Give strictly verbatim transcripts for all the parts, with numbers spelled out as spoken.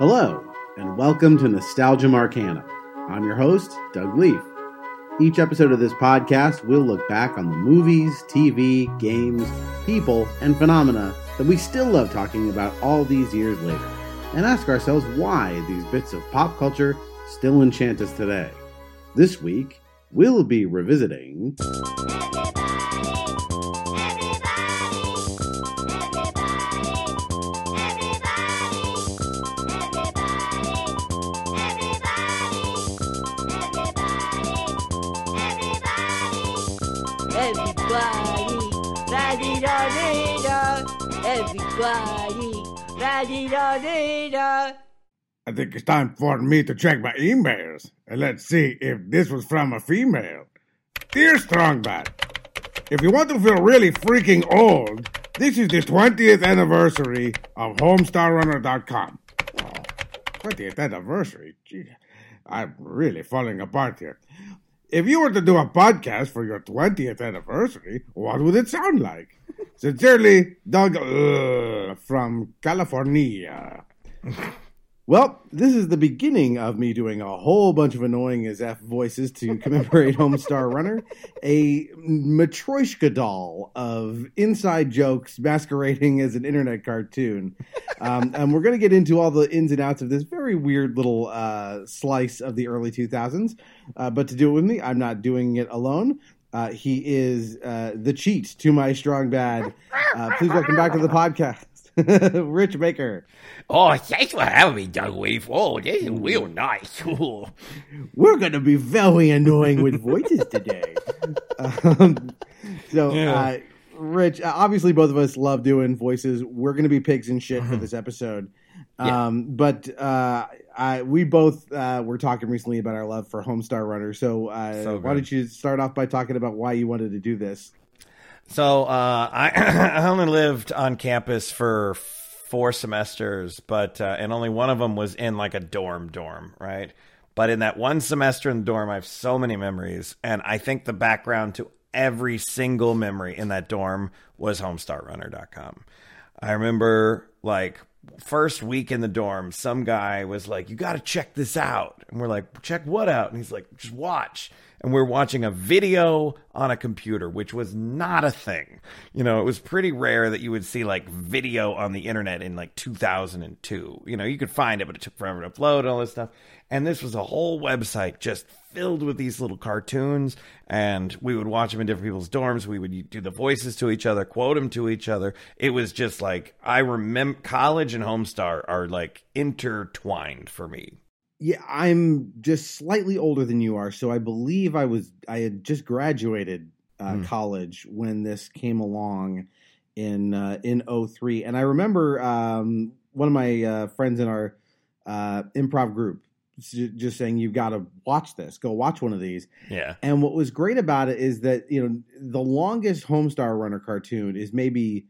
Hello, and welcome to Nostalgia Arcana. I'm your host, Doug Leaf. Each episode of this podcast, we'll look back on the movies, T V, games, people, and phenomena that we still love talking about all these years later, and ask ourselves why these bits of pop culture still enchant us today. This week, we'll be revisiting... I think it's time for me to check my emails, and let's see if this was from a female. Dear Strong Bad, if you want to feel really freaking old, this is the twentieth anniversary of Homestar Runner dot com. Oh, twentieth anniversary? Gee, I'm really falling apart here. If you were to do a podcast for your twentieth anniversary, what would it sound like? Sincerely, Doug uh, from California. Well, this is the beginning of me doing a whole bunch of annoying as F voices to commemorate Homestar Runner, a Matryoshka doll of inside jokes masquerading as an internet cartoon. Um, and we're going to get into all the ins and outs of this very weird little uh, slice of the early two thousands. Uh, but to do it with me, I'm not doing it alone. Uh, he is uh, the cheat to my Strong Bad. Uh, please welcome back to the podcast, Rich Baker. Oh, thanks for having me, Doug Leaf. Oh, this is real nice. We're going to be very annoying with voices today. um, so, yeah. uh, Rich, obviously both of us love doing voices. We're going to be pigs and shit for this episode. Um, yeah. But uh, I, we both uh, were talking recently about our love for Homestar Runner. So, uh, so why don't you start off by talking about why you wanted to do this? So uh, I, I only lived on campus for four semesters, but uh, and only one of them was in like a dorm dorm, right? But in that one semester in the dorm, I have so many memories. And I think the background to every single memory in that dorm was Homestar Runner dot com. I remember like first week in the dorm, some guy was like, you got to check this out. And we're like, check what out? And he's like, just watch. And we're watching a video on a computer, which was not a thing. You know, it was pretty rare that you would see like video on the internet in like two thousand two. You know, you could find it, but it took forever to upload and all this stuff. And this was a whole website just filled with these little cartoons. And we would watch them in different people's dorms. We would do the voices to each other, quote them to each other. It was just like, I remember college and Homestar are like intertwined for me. Yeah, I'm just slightly older than you are, so I believe I was I had just graduated uh, mm. college when this came along in uh, in oh three, and I remember um, one of my uh, friends in our uh, improv group just saying, "You've got to watch this. Go watch one of these." Yeah. And what was great about it is that, you know, the longest Homestar Runner cartoon is maybe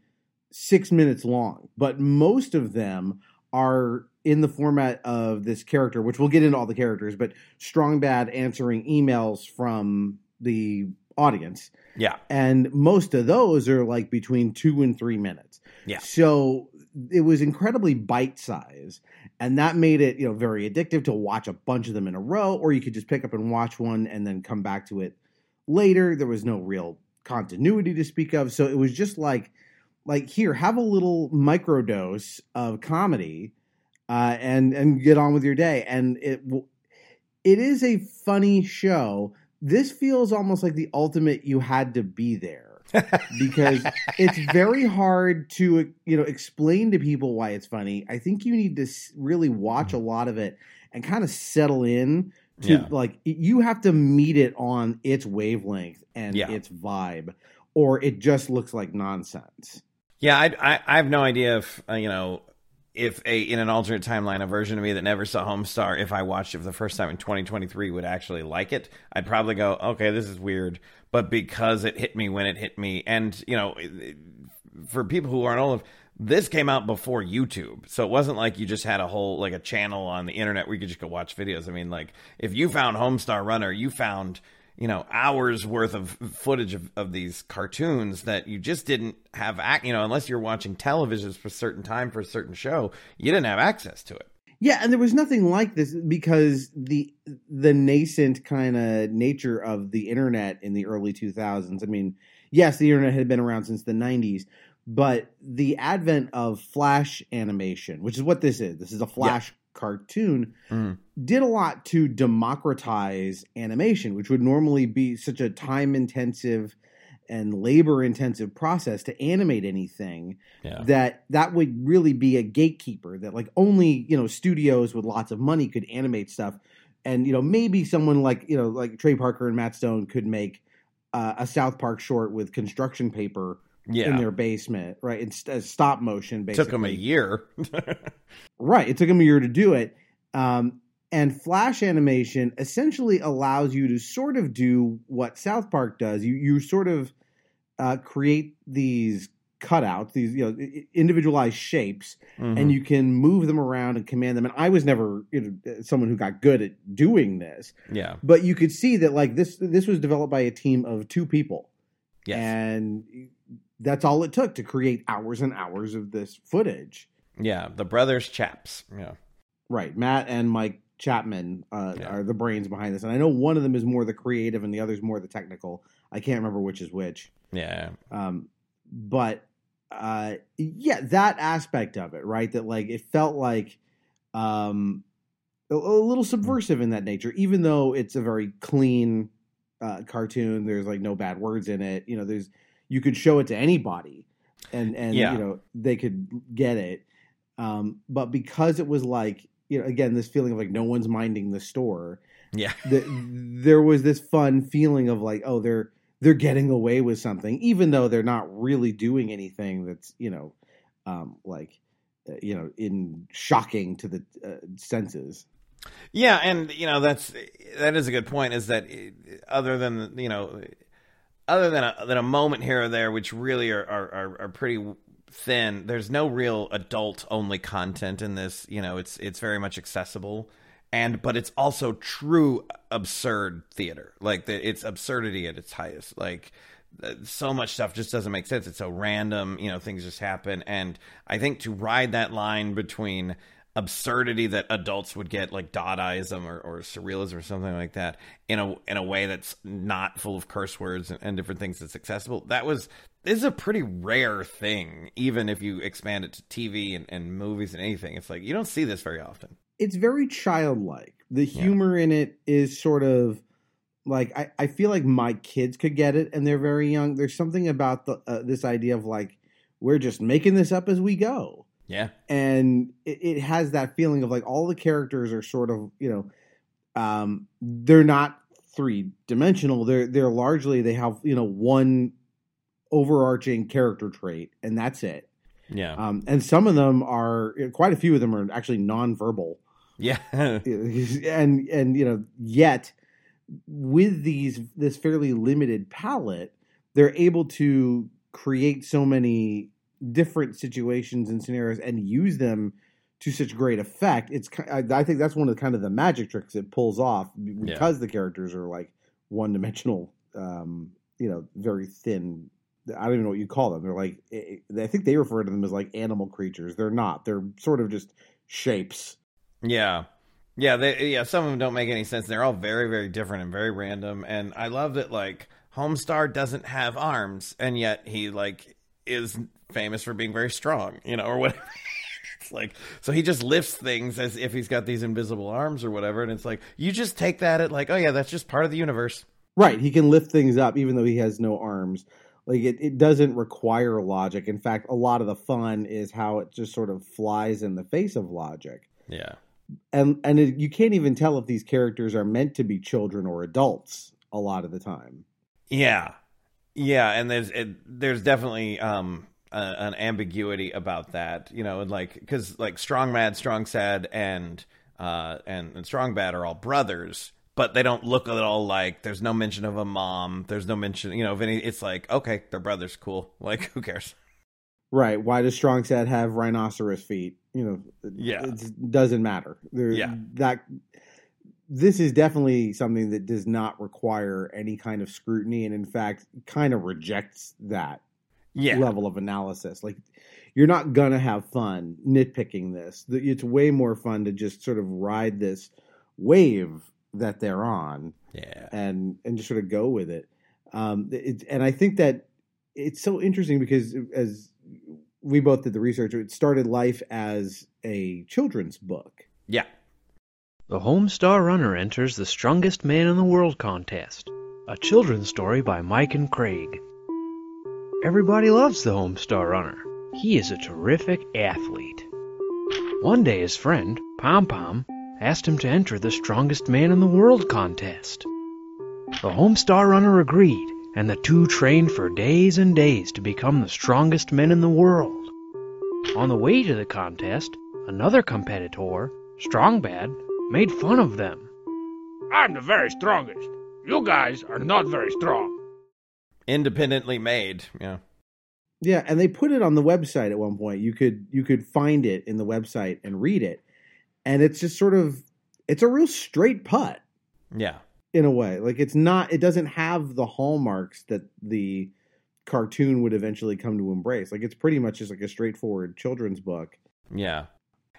six minutes long, but most of them are in the format of this character, which we'll get into all the characters, but Strong Bad answering emails from the audience. Yeah. And most of those are like between two and three minutes. Yeah. So it was incredibly bite size, and that made it, you know, very addictive to watch a bunch of them in a row, or you could just pick up and watch one and then come back to it later. There was no real continuity to speak of. So it was just like, like here, have a little microdose of comedy uh, and and get on with your day. And it it is a funny show. This feels almost like the ultimate you had to be there, because it's very hard to, you know, explain to people why it's funny. I think you need to really watch a lot of it and kind of settle in to, yeah, like, you have to meet it on its wavelength and, yeah, its vibe, or it just looks like nonsense. Yeah, I, I, I have no idea if, uh, you know, if a in an alternate timeline, a version of me that never saw Homestar, if I watched it for the first time in twenty twenty-three, would actually like it. I'd probably go, okay, this is weird. But because it hit me when it hit me, and, you know, it, it, for people who aren't old, this came out before YouTube. So it wasn't like you just had a whole, like a channel on the internet where you could just go watch videos. I mean, like, if you found Homestar Runner, you found, you know, hours worth of footage of, of these cartoons that you just didn't have, ac- you know, unless you're watching television for a certain time for a certain show, you didn't have access to it. Yeah, and there was nothing like this because the the nascent kind of nature of the internet in the early two thousands. I mean, yes, the internet had been around since the nineties, but the advent of Flash animation, which is what this is, this is a Flash yeah. cartoon, mm. did a lot to democratize animation, which would normally be such a time-intensive and labor-intensive process to animate anything yeah. that that would really be a gatekeeper that like only, you know, studios with lots of money could animate stuff. And, you know, maybe someone like, you know, like Trey Parker and Matt Stone could make uh, a South Park short with construction paper yeah. in their basement, right? It's uh, stop motion, basically. It took them a year. Right. It took them a year to do it. Um, and Flash animation essentially allows you to sort of do what South Park does. You you sort of uh, create these cutouts, these you know individualized shapes, mm-hmm. and you can move them around and command them. And I was never you know, someone who got good at doing this. Yeah. But you could see that like this this was developed by a team of two people. Yes. And that's all it took to create hours and hours of this footage. Yeah, the Brothers Chaps. Yeah. Right, Matt and Mike Chapman uh, yeah. are the brains behind this. And I know one of them is more the creative and the other is more the technical. I can't remember which is which. Yeah. Um, but, uh, yeah, that aspect of it, right? That, like, it felt like um, a, a little subversive in that nature, even though it's a very clean uh, cartoon. There's, like, no bad words in it. You know, there's you could show it to anybody and, and yeah. you know, they could get it. Um, but because it was, like, you know, again, this feeling of like no one's minding the store. Yeah, the, there was this fun feeling of like, oh, they're they're getting away with something, even though they're not really doing anything that's you know, um, like uh, you know, in shocking to the uh, senses. Yeah, and you know that's that is a good point. Is that other than you know, other than a, than a moment here or there, which really are are, are, are pretty thin, there's no real adult only content in this. You know, it's it's very much accessible, and but it's also true absurd theater. Like the, it's absurdity at its highest. Like so much stuff just doesn't make sense. It's so random. You know, things just happen. And I think to ride that line between absurdity that adults would get, like Dadaism or, or surrealism or something like that, in a in a way that's not full of curse words and, and different things that's accessible. That was this is a pretty rare thing, even if you expand it to T V and, and movies and anything. It's like you don't see this very often. It's very childlike. The humor yeah. in it is sort of like I, I feel like my kids could get it, and they're very young. There's something about the, uh, this idea of like we're just making this up as we go. Yeah. And it, it has that feeling of like all the characters are sort of, you know, um, they're not three dimensional. They're, they're largely, they have, you know, one overarching character trait and that's it. Yeah. Um, and some of them are, quite a few of them are actually nonverbal. Yeah. and, and, you know, yet with these, this fairly limited palette, they're able to create so many different situations and scenarios and use them to such great effect. It's I think that's one of the kind of the magic tricks it pulls off because yeah. the characters are like one dimensional, um, you know, very thin. I don't even know what you call them. They're like, I think they refer to them as like animal creatures. They're not, they're sort of just shapes. Yeah. Yeah. They, yeah. Some of them don't make any sense. They're all very, very different and very random. And I love that like Homestar doesn't have arms and yet he like is famous for being very strong, you know, or whatever. It's like, so he just lifts things as if he's got these invisible arms or whatever. And it's like, you just take that at like, oh yeah, that's just part of the universe. Right. He can lift things up even though he has no arms. Like it, it doesn't require logic. In fact, a lot of the fun is how it just sort of flies in the face of logic. Yeah. And, and it, you can't even tell if these characters are meant to be children or adults a lot of the time. Yeah. Yeah. And there's, it, there's definitely, um, Uh, an ambiguity about that, you know, and like because like Strong Mad, Strong Sad, and uh, and, and Strong Bad are all brothers, but they don't look at all like. There's no mention of a mom. There's no mention, you know, of any. It's like okay, they're brothers, cool. Like who cares? Right? Why does Strong Sad have rhinoceros feet? You know, yeah, it doesn't matter. There, yeah, that this is definitely something that does not require any kind of scrutiny, and in fact, kind of rejects that. yeah. level of analysis. Like, you're not going to have fun nitpicking this. It's way more fun to just sort of ride this wave that they're on, yeah, and, and just sort of go with it. Um, it, and I think that it's so interesting because as we both did the research, it started life as a children's book. Yeah. The Homestar Runner enters the Strongest Man in the World contest, a children's story by Mike and Craig. Everybody loves the Homestar Runner. He is a terrific athlete. One day his friend, Pom Pom, asked him to enter the Strongest Man in the World contest. The Homestar Runner agreed, and the two trained for days and days to become the strongest men in the world. On the way to the contest, another competitor, Strong Bad, made fun of them. I'm the very strongest. You guys are not very strong. Independently made, yeah. Yeah, and they put it on the website at one point. You could you could find it in the website and read it. And it's just sort of, it's a real straight putt. Yeah. In a way. Like, it's not, it doesn't have the hallmarks that the cartoon would eventually come to embrace. Like, it's pretty much just like a straightforward children's book. Yeah.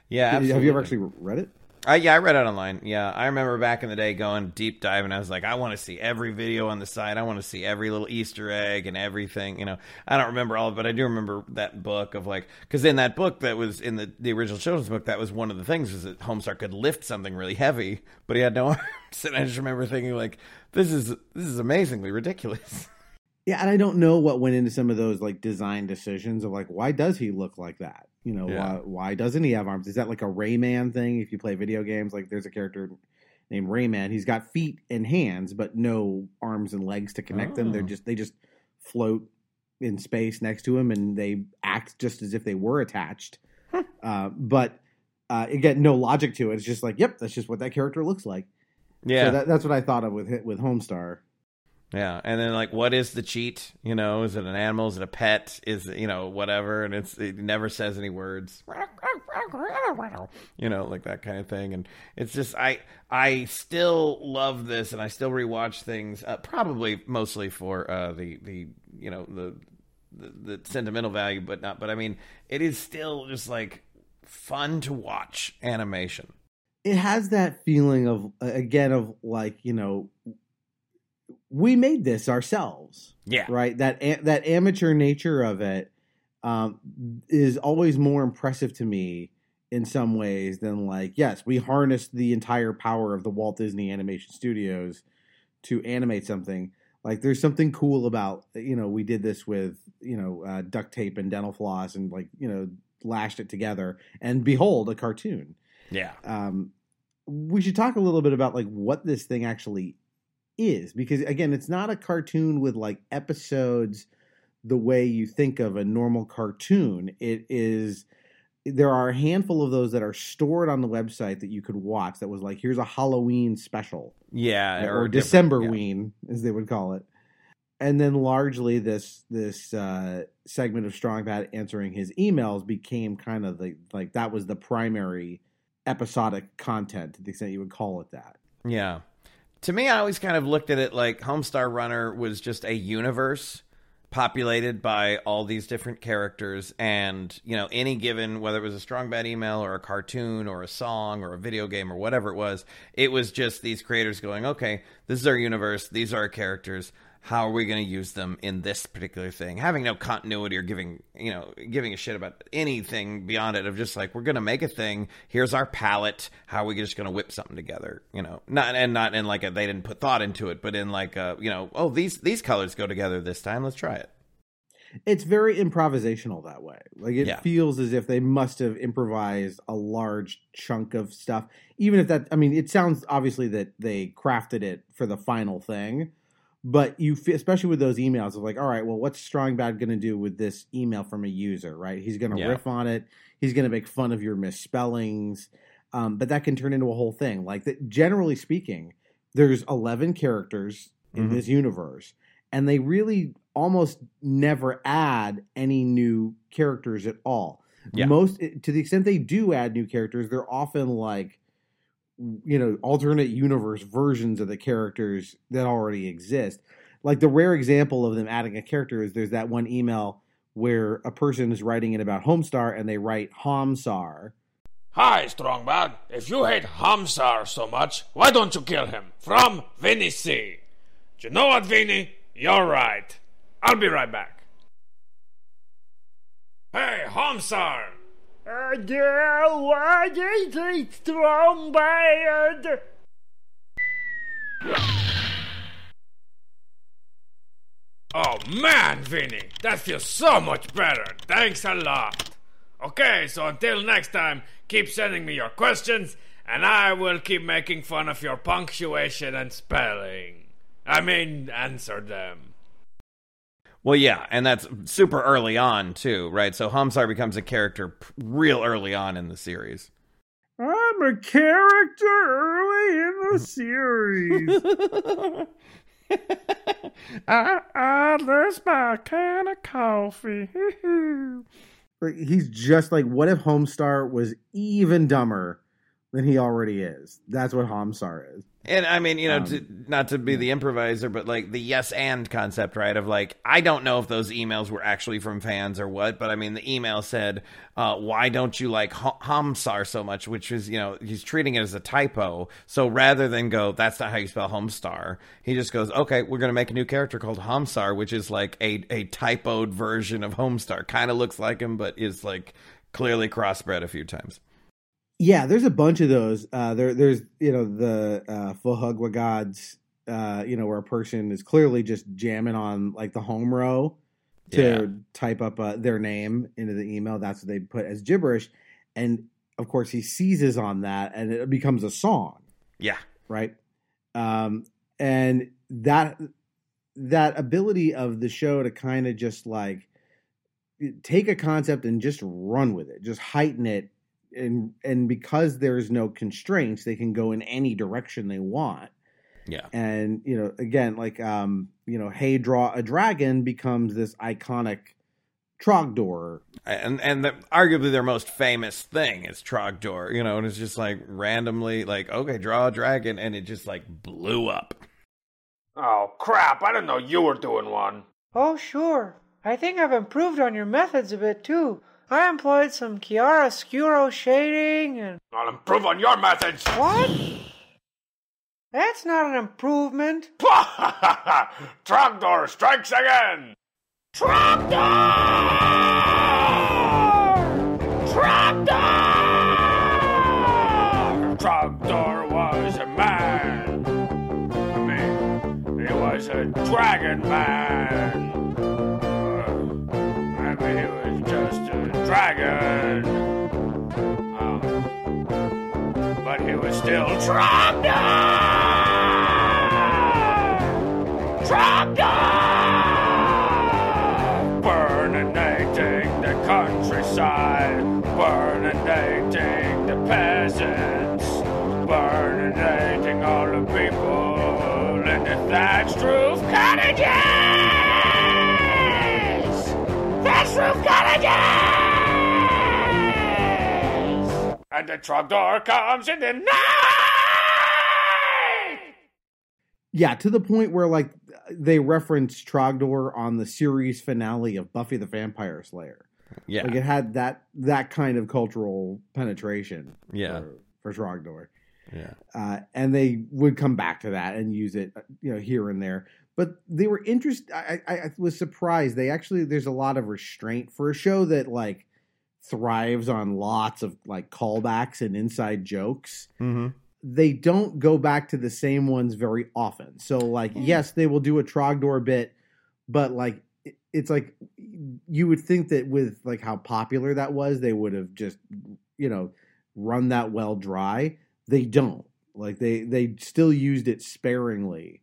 Yeah, absolutely. Have you ever actually read it? Uh, yeah, I read it online. Yeah, I remember back in the day going deep dive, and I was like, I want to see every video on the site. I want to see every little Easter egg and everything. You know, I don't remember all of it, but I do remember that book of like, because in that book that was in the, the original children's book, that was one of the things was that Homestar could lift something really heavy, but he had no arms. And I just remember thinking like, this is this is amazingly ridiculous. Yeah, and I don't know what went into some of those like design decisions of like, why does he look like that? You know, yeah. why, why doesn't he have arms? Is that like a Rayman thing? If you play video games, like there's a character named Rayman. He's got feet and hands, but no arms and legs to connect oh. them. They're just they just float in space next to him, and they act just as if they were attached. Huh. Uh, but uh, again, no logic to it. It's just like, yep, that's just what that character looks like. Yeah, so that, that's what I thought of with with Homestar. Yeah, and then, like, what is the cheat? You know, is it an animal? Is it a pet? Is it, you know, whatever? And it's it never says any words. You know, like that kind of thing. And it's just, I I still love this, and I still rewatch things, uh, probably mostly for uh, the, the, you know, the, the the sentimental value, but not. But, I mean, it is still just, like, fun to watch animation. It has that feeling of, again, of, like, you know, we made this ourselves, yeah. Right. That that amateur nature of it um, is always more impressive to me in some ways than like, yes, we harnessed the entire power of the Walt Disney Animation Studios to animate something. Like, there's something cool about, you know, we did this with, you know, uh, duct tape and dental floss and like, you know, lashed it together and behold, a cartoon. Yeah. Um, we should talk a little bit about like what this thing actually is. Is because again, it's not a cartoon with like episodes the way you think of a normal cartoon. It is, there are a handful of those that are stored on the website that you could watch. That was like, here's a Halloween special, yeah, or, or Decemberween, yeah. as they would call it. And then largely this this uh, segment of Strong Bad answering his emails became kind of the, like that was the primary episodic content to the extent you would call it that. Yeah. To me, I always kind of looked at it like Homestar Runner was just a universe populated by all these different characters. And, you know, any given, whether it was a Strong Bad email or a cartoon or a song or a video game or whatever it was, it was just these creators going, okay, this is our universe. These are our characters. How are we going to use them in this particular thing? Having no continuity or giving, you know, giving a shit about anything beyond it of just like, we're going to make a thing. Here's our palette. How are we just going to whip something together? You know, not, and not in like a, they didn't put thought into it, but in like a, you know, oh, these, these colors go together this time. Let's try it. It's very improvisational that way. Like it yeah. feels as if they must have improvised a large chunk of stuff. Even if that, I mean, it sounds obviously that they crafted it for the final thing. But you, especially with those emails, of like, all right, well, what's Strong Bad going to do with this email from a user, right? He's going to yeah. riff on it. He's going to make fun of your misspellings. Um, but that can turn into a whole thing. Like, that, generally speaking, there's eleven characters in mm-hmm. this universe, and they really almost never add any new characters at all. Yeah. Most, to the extent they do add new characters, they're often like, you know, alternate universe versions of the characters that already exist. Like the rare example of them adding a character is there's that one email where a person is writing it about Homestar and they write Homsar. Hi, Strong Bad. If you hate Homsar so much, why don't you kill him? From Vinny C. Do you know what, Vinny? You're right. I'll be right back. Hey, Homsar! Uh, why is it Strong Bad? Oh man, Vinny, that feels so much better. Thanks a lot. Okay, so until next time, keep sending me your questions, and I will keep making fun of your punctuation and spelling. I mean, answer them. Well, yeah, and that's super early on, too, right? So Homsar becomes a character real early on in the series. I'm a character early in the series. I, I, that's my kind of coffee. He's just like, what if Homestar was even dumber than he already is? That's what Homsar is. And I mean, you know, um, to, not to be yeah. the improviser, but like the yes and concept, right? Of like, I don't know if those emails were actually from fans or what, but I mean, the email said, uh, why don't you like H- Homsar so much? Which is, you know, he's treating it as a typo. So rather than go, that's not how you spell Homestar, he just goes, okay, we're going to make a new character called Homsar, which is like a, a typoed version of Homestar. Kind of looks like him, but is like clearly crossbred a few times. Yeah, there's a bunch of those. Uh, there, there's, you know, the uh, Fhqwhgads, uh, you know, where a person is clearly just jamming on, like, the home row to yeah. type up uh, their name into the email. That's what they put as gibberish. And, of course, he seizes on that, and it becomes a song. Yeah. Right? Um, and that that ability of the show to kind of just, like, take a concept and just run with it, just heighten it. And and because there's no constraints, they can go in any direction they want. Yeah. And, you know, again, like, um, you know, hey, draw a dragon becomes this iconic Trogdor. And and the, arguably their most famous thing is Trogdor, you know, and it's just like randomly like, okay, draw a dragon. And it just like blew up. Oh, crap. I didn't know you were doing one. Oh, sure. I think I've improved on your methods a bit, too. I employed some chiaroscuro shading and... I'll improve on your methods! What? That's not an improvement. Trogdor strikes again! Trogdor! Trogdor! Trogdor was a man. I mean, he was a dragon man. Uh, I mean, he was just a... dragon. Um, but he was still Trogdor! Trogdor! Burninating the countryside, burninating the peasants, burninating all the people in the thatched roof cottages! Thatched roof cottages! And the Trogdor comes in the night! Yeah, to the point where, like, they reference Trogdor on the series finale of Buffy the Vampire Slayer. Yeah. Like, it had that that kind of cultural penetration yeah. for, for Trogdor. Yeah. Uh, and they would come back to that and use it, you know, here and there. But they were interested... I, I was surprised. They actually... There's a lot of restraint for a show that, like, thrives on lots of like callbacks and inside jokes. Mm-hmm. They don't go back to the same ones very often. So like, mm. yes, they will do a Trogdor bit, but like, it's like you would think that with like how popular that was, they would have just, you know, run that well dry. They don't. Like they, they still used it sparingly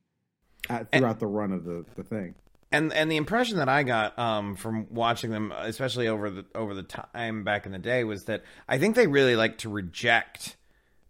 at, throughout and- the run of the, the thing. And and the impression that I got um, from watching them, especially over the over the time back in the day, was that I think they really like to reject,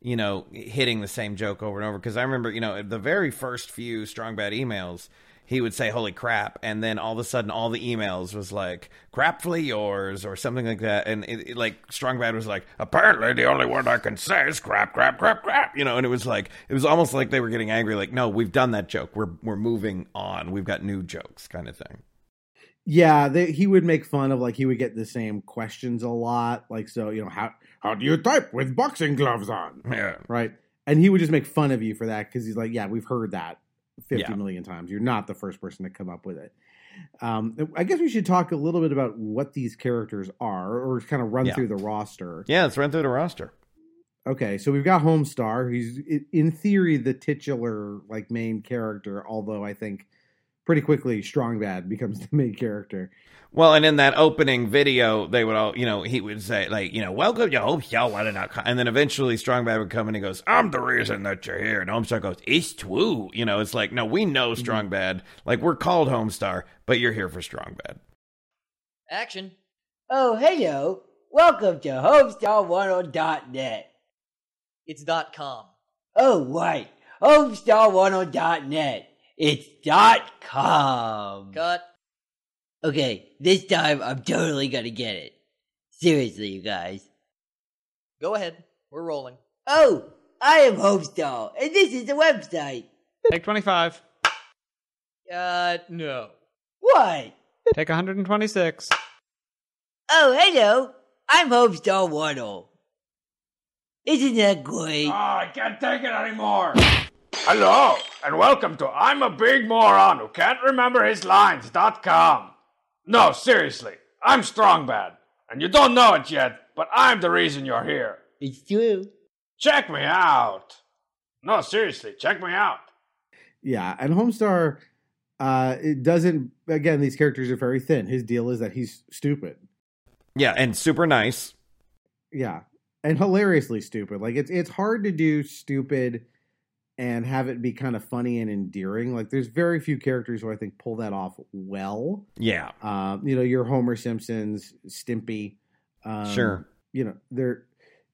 you know, hitting the same joke over and over. Because I remember, you know, the very first few Strong Bad emails, he would say, holy crap. And then all of a sudden, all the emails was like, crapfully yours or something like that. And it, it, like Strong Bad was like, apparently the only word I can say is crap, crap, crap, crap. You know, and it was like, it was almost like they were getting angry. Like, no, we've done that joke. We're, we're moving on. We've got new jokes kind of thing. Yeah, they, he would make fun of, like, he would get the same questions a lot. Like, so, you know, how how do you type with boxing gloves on? Yeah. Right? And he would just make fun of you for that because he's like, yeah, we've heard that fifty yeah. million times. You're not the first person to come up with it. Um, I guess we should talk a little bit about what these characters are or kind of run yeah. through the roster. Yeah, let's run through the roster. Okay, so we've got Homestar. He's, in theory, the titular, like, main character, although I think... pretty quickly, Strong Bad becomes the main character. Well, and in that opening video, they would all, you know, he would say, like, you know, welcome to Homestar Runner dot com. And then eventually Strong Bad would come and he goes, I'm the reason that you're here. And Homestar goes, it's true. You know, it's like, no, we know Strong Bad. Like, we're called Homestar, but you're here for Strong Bad. Action. Oh, hey, yo. Welcome to Homestar Runner dot net. It's .com. Oh, right. Homestar Runner dot net. It's dot com. Cut. Okay, this time I'm totally gonna get it. Seriously, you guys. Go ahead. We're rolling. Oh, I am Homestar, and this is the website. Take twenty-five. Uh, no. What? Take one hundred twenty-six. Oh, hello. I'm Homestar Waddle. Isn't that great? Oh, I can't take it anymore. Hello, and welcome to I'm a Big Moron Who Can't Remember His Lines dot com. No, seriously, I'm Strong Bad, and you don't know it yet, but I'm the reason you're here. It's true. Check me out. No, seriously, check me out. Yeah, and Homestar, uh, it doesn't, again, these characters are very thin. His deal is that he's stupid. Yeah, and super nice. Yeah, and hilariously stupid. Like, it's it's hard to do stupid... and have it be kind of funny and endearing. Like, there's very few characters who I think pull that off well. Yeah. Um, you know, your Homer Simpsons, Stimpy. Um, sure. You know, they're,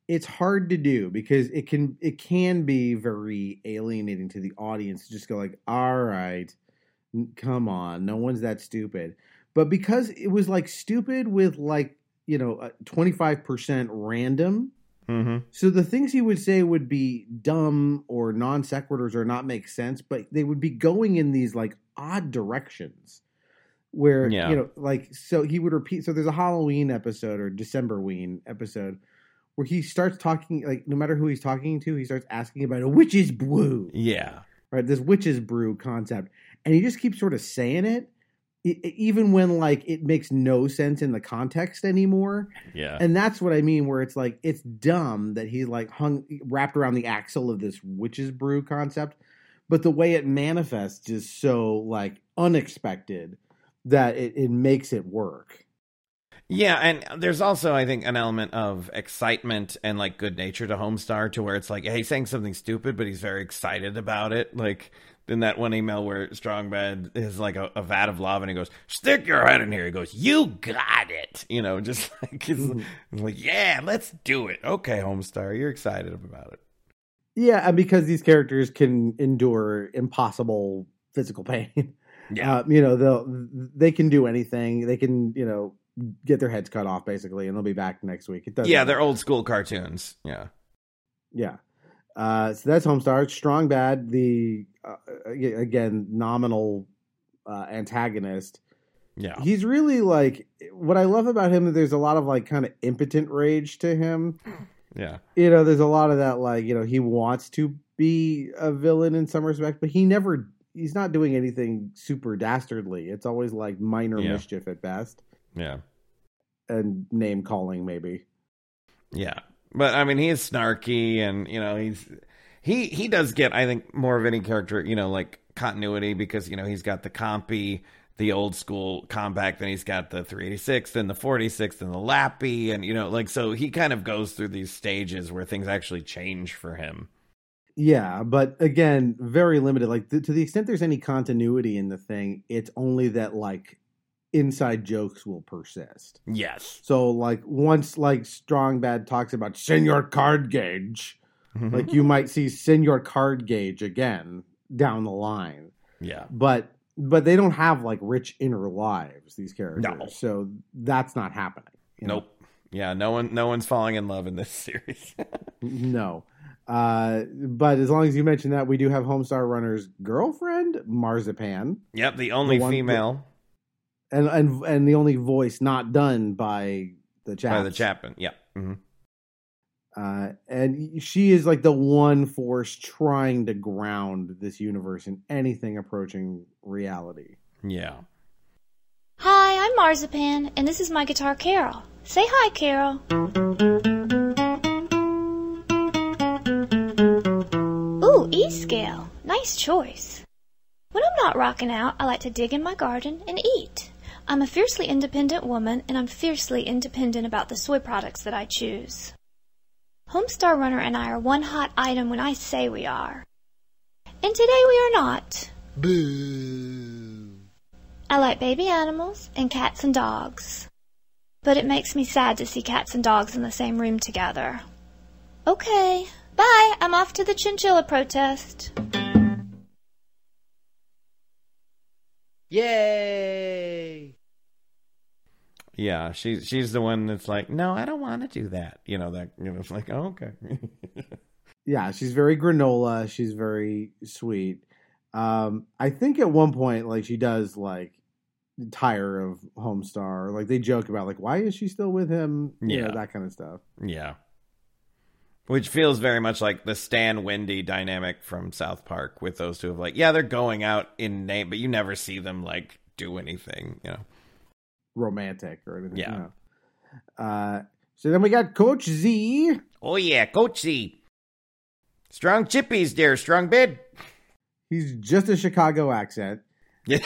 it's hard to do because it can it can be very alienating to the audience to just go like, all right, come on, no one's that stupid. But because it was, like, stupid with, like, you know, twenty-five percent random... Mm-hmm. So the things he would say would be dumb or non sequiturs or not make sense, but they would be going in these, like, odd directions where, yeah. you know, like, so he would repeat. So there's a Halloween episode or Decemberween episode where he starts talking, like, no matter who he's talking to, he starts asking about a witch's brew. Yeah. Right. This witch's brew concept. And he just keeps sort of saying it. Even when, like, it makes no sense in the context anymore. Yeah. And that's what I mean, where it's like, it's dumb that he, like, hung wrapped around the axle of this witch's brew concept. But the way it manifests is so, like, unexpected that it, it makes it work. Yeah. And there's also, I think, an element of excitement and, like, good nature to Homestar to where it's like, hey, he's saying something stupid, but he's very excited about it. Like, in that one email where Strong Bad is like a, a vat of lava and he goes, stick your head in here. He goes, you got it. You know, just like, he's like, yeah, let's do it. Okay, Homestar, you're excited about it. Yeah, and because these characters can endure impossible physical pain. Yeah. Uh, you know, they'll, they can do anything. They can, you know, get their heads cut off basically and they'll be back next week. It doesn't yeah, they're old school cartoons. Yeah. Yeah. Uh, so that's Homestar. Strong Bad, the, uh, again, nominal uh, antagonist. Yeah. He's really, like, what I love about him is there's a lot of, like, kind of impotent rage to him. Yeah. You know, there's a lot of that, like, you know, he wants to be a villain in some respect, but he never, he's not doing anything super dastardly. It's always, like, minor yeah. mischief at best. Yeah. And name calling, maybe. Yeah. But, I mean, he is snarky and, you know, he's he he does get, I think, more of any character, you know, like, continuity because, you know, he's got the compy, the old school compact, then he's got the three eighty-six, and the forty-six, and the lappy. And, you know, like, so he kind of goes through these stages where things actually change for him. Yeah, but, again, very limited. Like, th- to the extent there's any continuity in the thing, it's only that, like... inside jokes will persist. Yes. So, like, once, like, Strong Bad talks about Senor Cardgage, like, you might see Senor Cardgage again down the line. Yeah. But but they don't have, like, rich inner lives, these characters. No. So that's not happening. You know? Nope. Yeah, no one no one's falling in love in this series. No. Uh, but as long as you mention that, we do have Homestar Runner's girlfriend, Marzipan. Yep, the only the female. The, and and and the only voice not done by the Chapman. By the Chapman, yeah. Mm-hmm. Uh, and she is like the one force trying to ground this universe in anything approaching reality. Yeah. Hi, I'm Marzipan, and this is my guitar, Carol. Say hi, Carol. Ooh, E scale. Nice choice. When I'm not rocking out, I like to dig in my garden and eat. I'm a fiercely independent woman, and I'm fiercely independent about the soy products that I choose. Homestar Runner and I are one hot item when I say we are. And today we are not. Boo. I like baby animals and cats and dogs. But it makes me sad to see cats and dogs in the same room together. Okay, bye, I'm off to the chinchilla protest. Yay! Yeah, she's she's the one that's like, no, I don't want to do that. You know that. You know, it's like, oh, okay. Yeah, she's very granola. She's very sweet. Um, I think at one point, like, she does like tire of Homestar. Like they joke about, like, why is she still with him? You yeah, know, that kind of stuff. Yeah, which feels very much like the Stan Wendy dynamic from South Park with those two of like, yeah, they're going out in name, but you never see them like do anything. You know. Romantic or anything. Yeah. No. Uh, so then we got Coach Z. Oh, yeah, Coach Z. Strong chippies there, Strong Bad. He's just a Chicago accent. Yeah.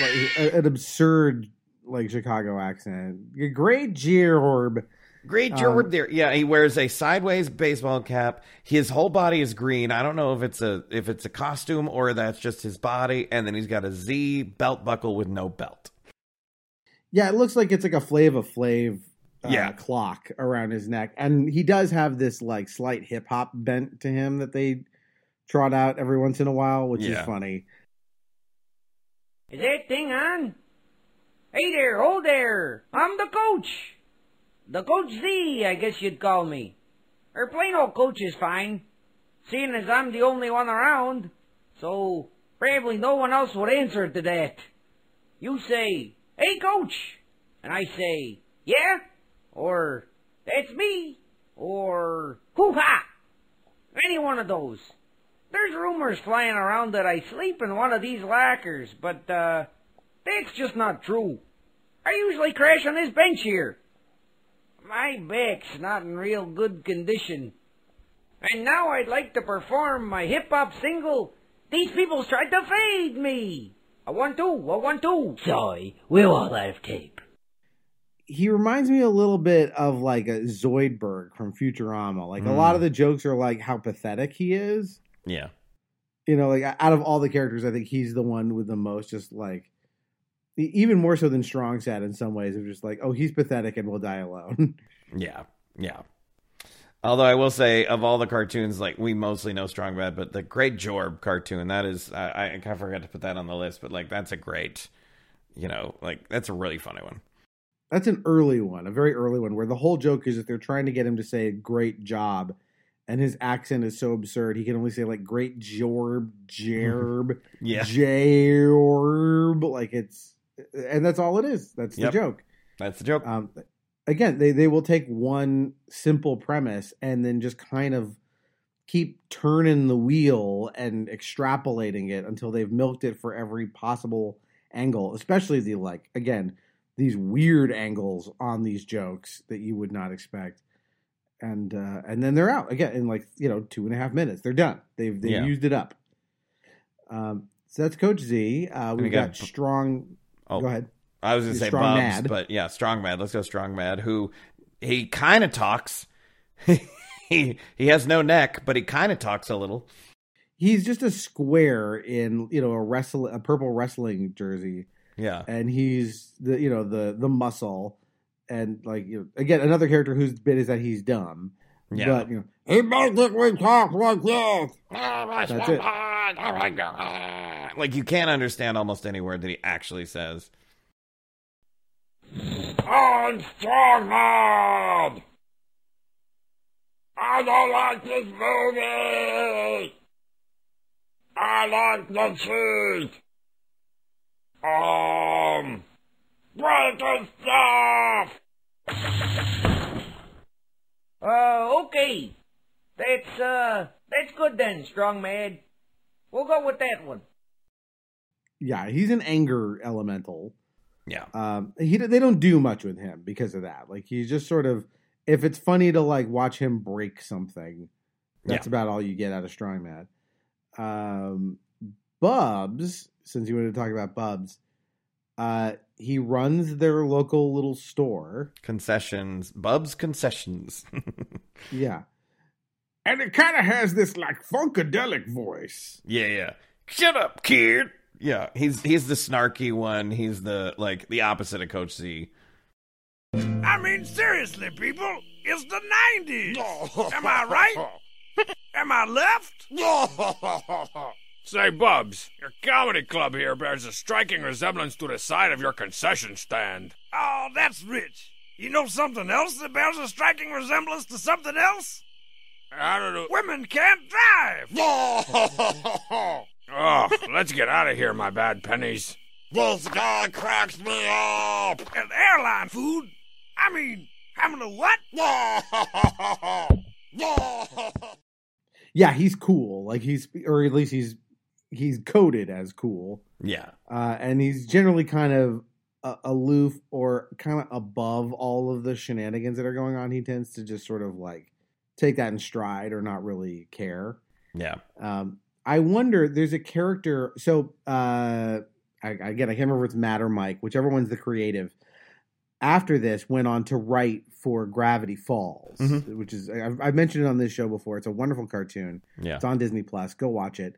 Like, a, an absurd, like, Chicago accent. Great Gerb. Great Gerb um, there. Yeah, he wears a sideways baseball cap. His whole body is green. I don't know if it's a if it's a costume or that's just his body. And then he's got a Z belt buckle with no belt. Yeah, it looks like it's like a Flav of Flav uh, yeah. clock around his neck. And he does have this like slight hip hop bent to him that they trot out every once in a while, which yeah. is funny. Is that thing on? Hey there, hold there. I'm the coach. The Coach Z, I guess you'd call me. Or plain old coach is fine, seeing as I'm the only one around. So probably no one else would answer to that. You say, hey, coach! And I say, yeah? Or, that's me! Or, hoo-ha! Any one of those. There's rumors flying around that I sleep in one of these lockers, but, uh, that's just not true. I usually crash on this bench here. My back's not in real good condition. And now I'd like to perform my hip-hop single, These People's Tried to Fade Me! I want to, I want to. Sorry, we're all out of tape. He reminds me a little bit of like a Zoidberg from Futurama. Like mm. a lot of the jokes are like how pathetic he is. Yeah. You know, like out of all the characters, I think he's the one with the most just like, even more so than Strong Sad in some ways, of just like, oh, he's pathetic and will die alone. Yeah, yeah. Although I will say, of all the cartoons, like we mostly know Strong Bad, but the Great Jorb cartoon, that is, I, I kind of forgot to put that on the list, but like that's a great, you know, like that's a really funny one. That's an early one, a very early one, where the whole joke is that they're trying to get him to say great job, and his accent is so absurd, he can only say like great Jorb, Jerb, yeah. Jerb, like it's, and that's all it is. That's yep. the joke. That's the joke. Um, Again, they, they will take one simple premise and then just kind of keep turning the wheel and extrapolating it until they've milked it for every possible angle, especially the, like, again, these weird angles on these jokes that you would not expect. And uh, and then they're out again in like, you know, two and a half minutes. They're done. They've they've yeah. used it up. Um, so that's Coach Z. Uh, we've got p- Strong. Oh. Go ahead. I was going to say Bubs, mad. But yeah, Strong Mad. Let's go Strong Mad, who he kind of talks. he he has no neck, but he kind of talks a little. He's just a square in, you know, a wrestle a purple wrestling jersey. Yeah. And he's the, you know, the the muscle and like, you know, again, another character whose bit is that he's dumb. Yeah. But, you know, he basically talks like this. That's it. Like you can't understand almost any word that he actually says. I'm Strong Mad! I don't like this movie! I like The Cheat! Um, Brother stuff! Uh, okay. That's, uh, that's good then, Strong Mad. We'll go with that one. Yeah, he's an anger elemental. Yeah. Um, he they don't do much with him because of that. Like, he's just sort of, if it's funny to, like, watch him break something, that's yeah. about all you get out of Strong Mad. Um, Bubs, since you wanted to talk about Bubs, uh, he runs their local little store. Concessions. Bubs Concessions. Yeah. And it kind of has this, like, funkadelic voice. Yeah, yeah. Shut up, kid. Yeah, he's he's the snarky one. He's the, like, the opposite of Coach Z. I mean, seriously, people, it's the nineties. Am I right? Am I left? Say, Bubs, your comedy club here bears a striking resemblance to the side of your concession stand. Oh, that's rich. You know something else that bears a striking resemblance to something else? I don't know. Women can't drive. Oh, let's get out of here, my bad pennies. This guy cracks me up. And airline food? I mean, having a what? Yeah, he's cool. Like he's, or at least he's, he's coded as cool. Yeah. Uh, and he's generally kind of uh, aloof or kind of above all of the shenanigans that are going on. He tends to just sort of like take that in stride or not really care. Yeah. Um, I wonder, there's a character, so, uh, I, again, I can't remember if it's Matt or Mike, whichever one's the creative, after this went on to write for Gravity Falls, mm-hmm. which is, I've, I've mentioned it on this show before, it's a wonderful cartoon, yeah. It's on Disney Plus, go watch it,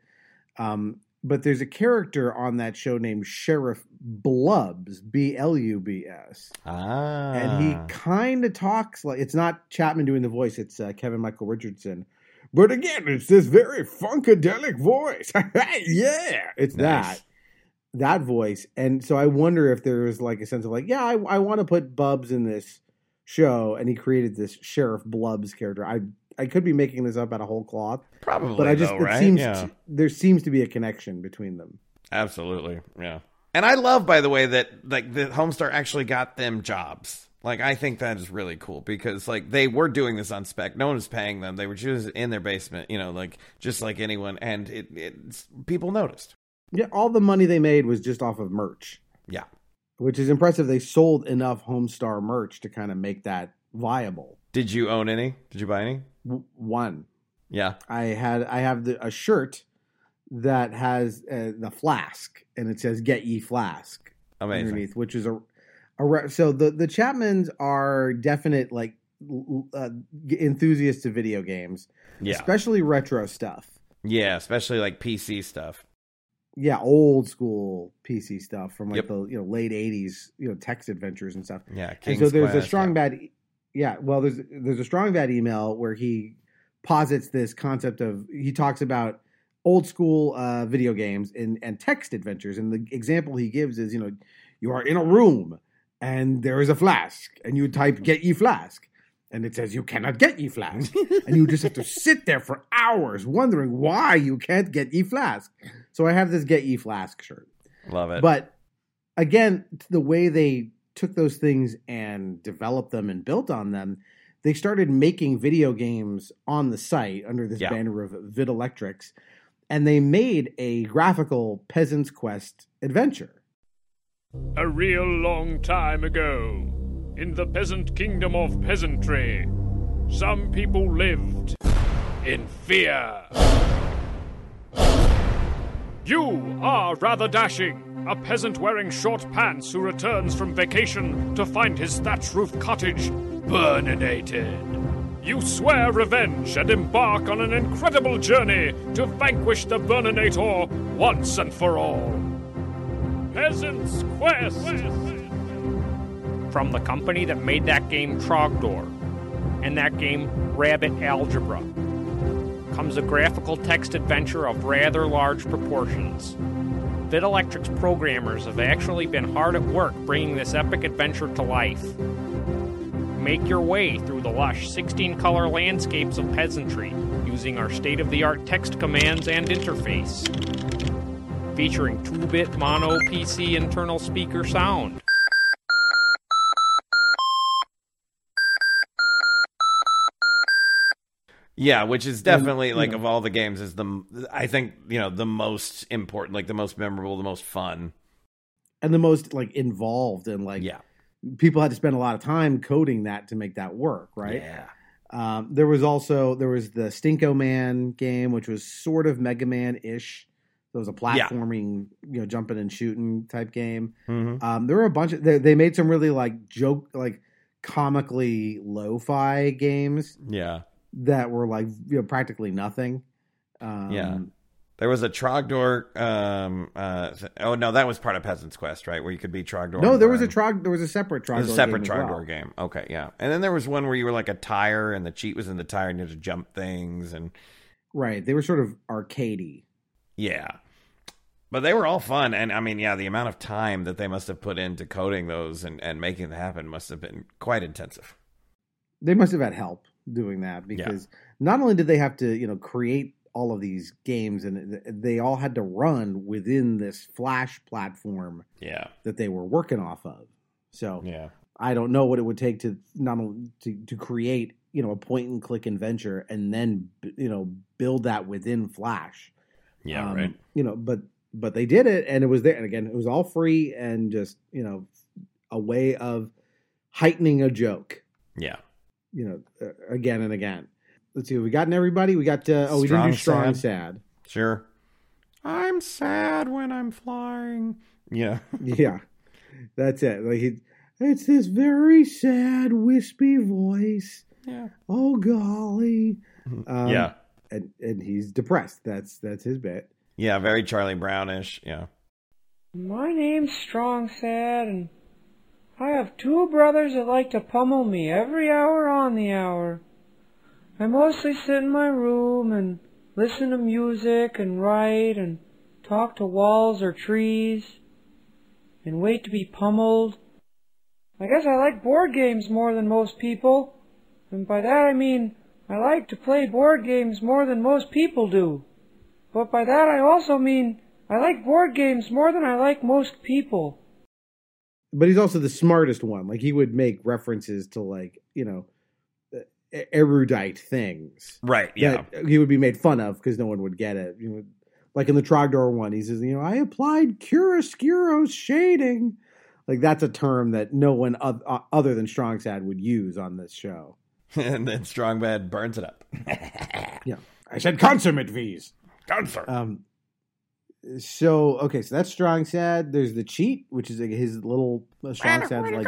um, but there's a character on that show named Sheriff Blubs, B L U B S, ah. and he kind of talks like, it's not Chapman doing the voice, it's uh, Kevin Michael Richardson. But again, it's this very funkadelic voice. Yeah, it's nice. that, that voice. And so I wonder if there was like a sense of like, yeah, I, I want to put Bubs in this show. And he created this Sheriff Blubs character. I I could be making this up out of whole cloth. Probably, but I just though, it right? seems yeah. to, there seems to be a connection between them. Absolutely, yeah. And I love, by the way, that like the Homestar actually got them jobs. Like, I think that is really cool because, like, they were doing this on spec. No one was paying them. They were just in their basement, you know, like, just like anyone. And it, it's, people noticed. Yeah, all the money they made was just off of merch. Yeah. Which is impressive. They sold enough Homestar merch to kind of make that viable. Did you own any? Did you buy any? W- one. Yeah. I had, I have the, a shirt that has uh, the flask, and it says, "Get Ye Flask." Amazing. Underneath, which is a... So the, the Chapmans are definite, like, uh, enthusiasts of video games, yeah. especially retro stuff. Yeah, especially, like, P C stuff. Yeah, old school P C stuff from, like, yep. the you know late eighties, you know, text adventures and stuff. Yeah, King's and so there's Quest, a Strong Bad... Yeah. yeah, well, there's there's a Strong Bad email where he posits this concept of... He talks about old school uh, video games and, and text adventures, and the example he gives is, you know, you are in a room... And there is a flask, and you type "get ye flask," and it says you cannot get ye flask, and you just have to sit there for hours wondering why you can't get ye flask. So I have this "get ye flask" shirt. Love it. But again, the way they took those things and developed them and built on them, they started making video games on the site under this yeah. banner of Videlectrix, and they made a graphical Peasant's Quest adventure. A real long time ago, in the peasant kingdom of peasantry, some people lived in fear. You are rather dashing, a peasant wearing short pants who returns from vacation to find his thatch-roofed cottage burninated. You swear revenge and embark on an incredible journey to vanquish the Burninator once and for all. Peasant's Quest! From the company that made that game Trogdor, and that game Rabbit Algebra, comes a graphical text adventure of rather large proportions. Videlectrix programmers have actually been hard at work bringing this epic adventure to life. Make your way through the lush sixteen-color landscapes of peasantry using our state-of-the-art text commands and interface. Featuring two-bit mono P C internal speaker sound. Yeah, which is definitely, and, like, know. of all the games, is the, I think, you know, the most important, like, the most memorable, the most fun. And the most, like, involved, and, like, yeah. people had to spend a lot of time coding that to make that work, right? Yeah. Um, there was also, there was the Stinkoman game, which was sort of Mega Man-ish. It was a platforming, yeah. you know, jumping and shooting type game. Mm-hmm. Um, there were a bunch of, they, they made some really, like, joke, like, comically lo-fi games. Yeah. That were like, you know, practically nothing. Um, yeah, there was a Trogdor. Um, uh, oh no, that was part of Peasant's Quest, right? Where you could be Trogdor. No, there was a Trog. There was a separate Trogdor. There was a separate game Trogdor well. game. Okay, yeah. And then there was one where you were like a tire, and the cheat was in the tire, and you had to jump things. And right, they were sort of arcadey. Yeah, but they were all fun, and I mean, yeah, the amount of time that they must have put into coding those and and making it happen must have been quite intensive. They must have had help doing that, because yeah. not only did they have to, you know, create all of these games, and they all had to run within this Flash platform yeah. that they were working off of. So yeah. I don't know what it would take to not only to, to create, you know, a point and click adventure and then, you know, build that within Flash. Yeah. Um, right. You know, but, but they did it, and it was there. And again, it was all free and just, you know, a way of heightening a joke. Yeah. You know, again and again. Let's see. We gotten everybody. We got. Uh, oh, we strong, didn't do strong sad. sad. Sure. I'm sad when I'm flying. Yeah. yeah. That's it. Like he, it's this very sad, wispy voice. Yeah. Oh golly. Um, yeah. And and he's depressed. That's that's his bit. Yeah. Very Charlie Brownish. Yeah. My name's Strong Sad, and I have two brothers that like to pummel me every hour on the hour. I mostly sit in my room and listen to music and write and talk to walls or trees and wait to be pummeled. I guess I like board games more than most people, and by that I mean I like to play board games more than most people do. But by that I also mean I like board games more than I like most people. But he's also the smartest one. Like, he would make references to, like, you know, erudite things. Right, yeah. He would be made fun of because no one would get it. You know, like in the Trogdor one, he says, you know, I applied chiaroscuro shading. Like, that's a term that no one o- other than Strong Sad would use on this show. And then Strong Bad burns it up. yeah. I said consummate V's. Consummate. Um, So, okay, so that's Strong Sad. There's the Cheat, which is his little uh, Strong Sad's like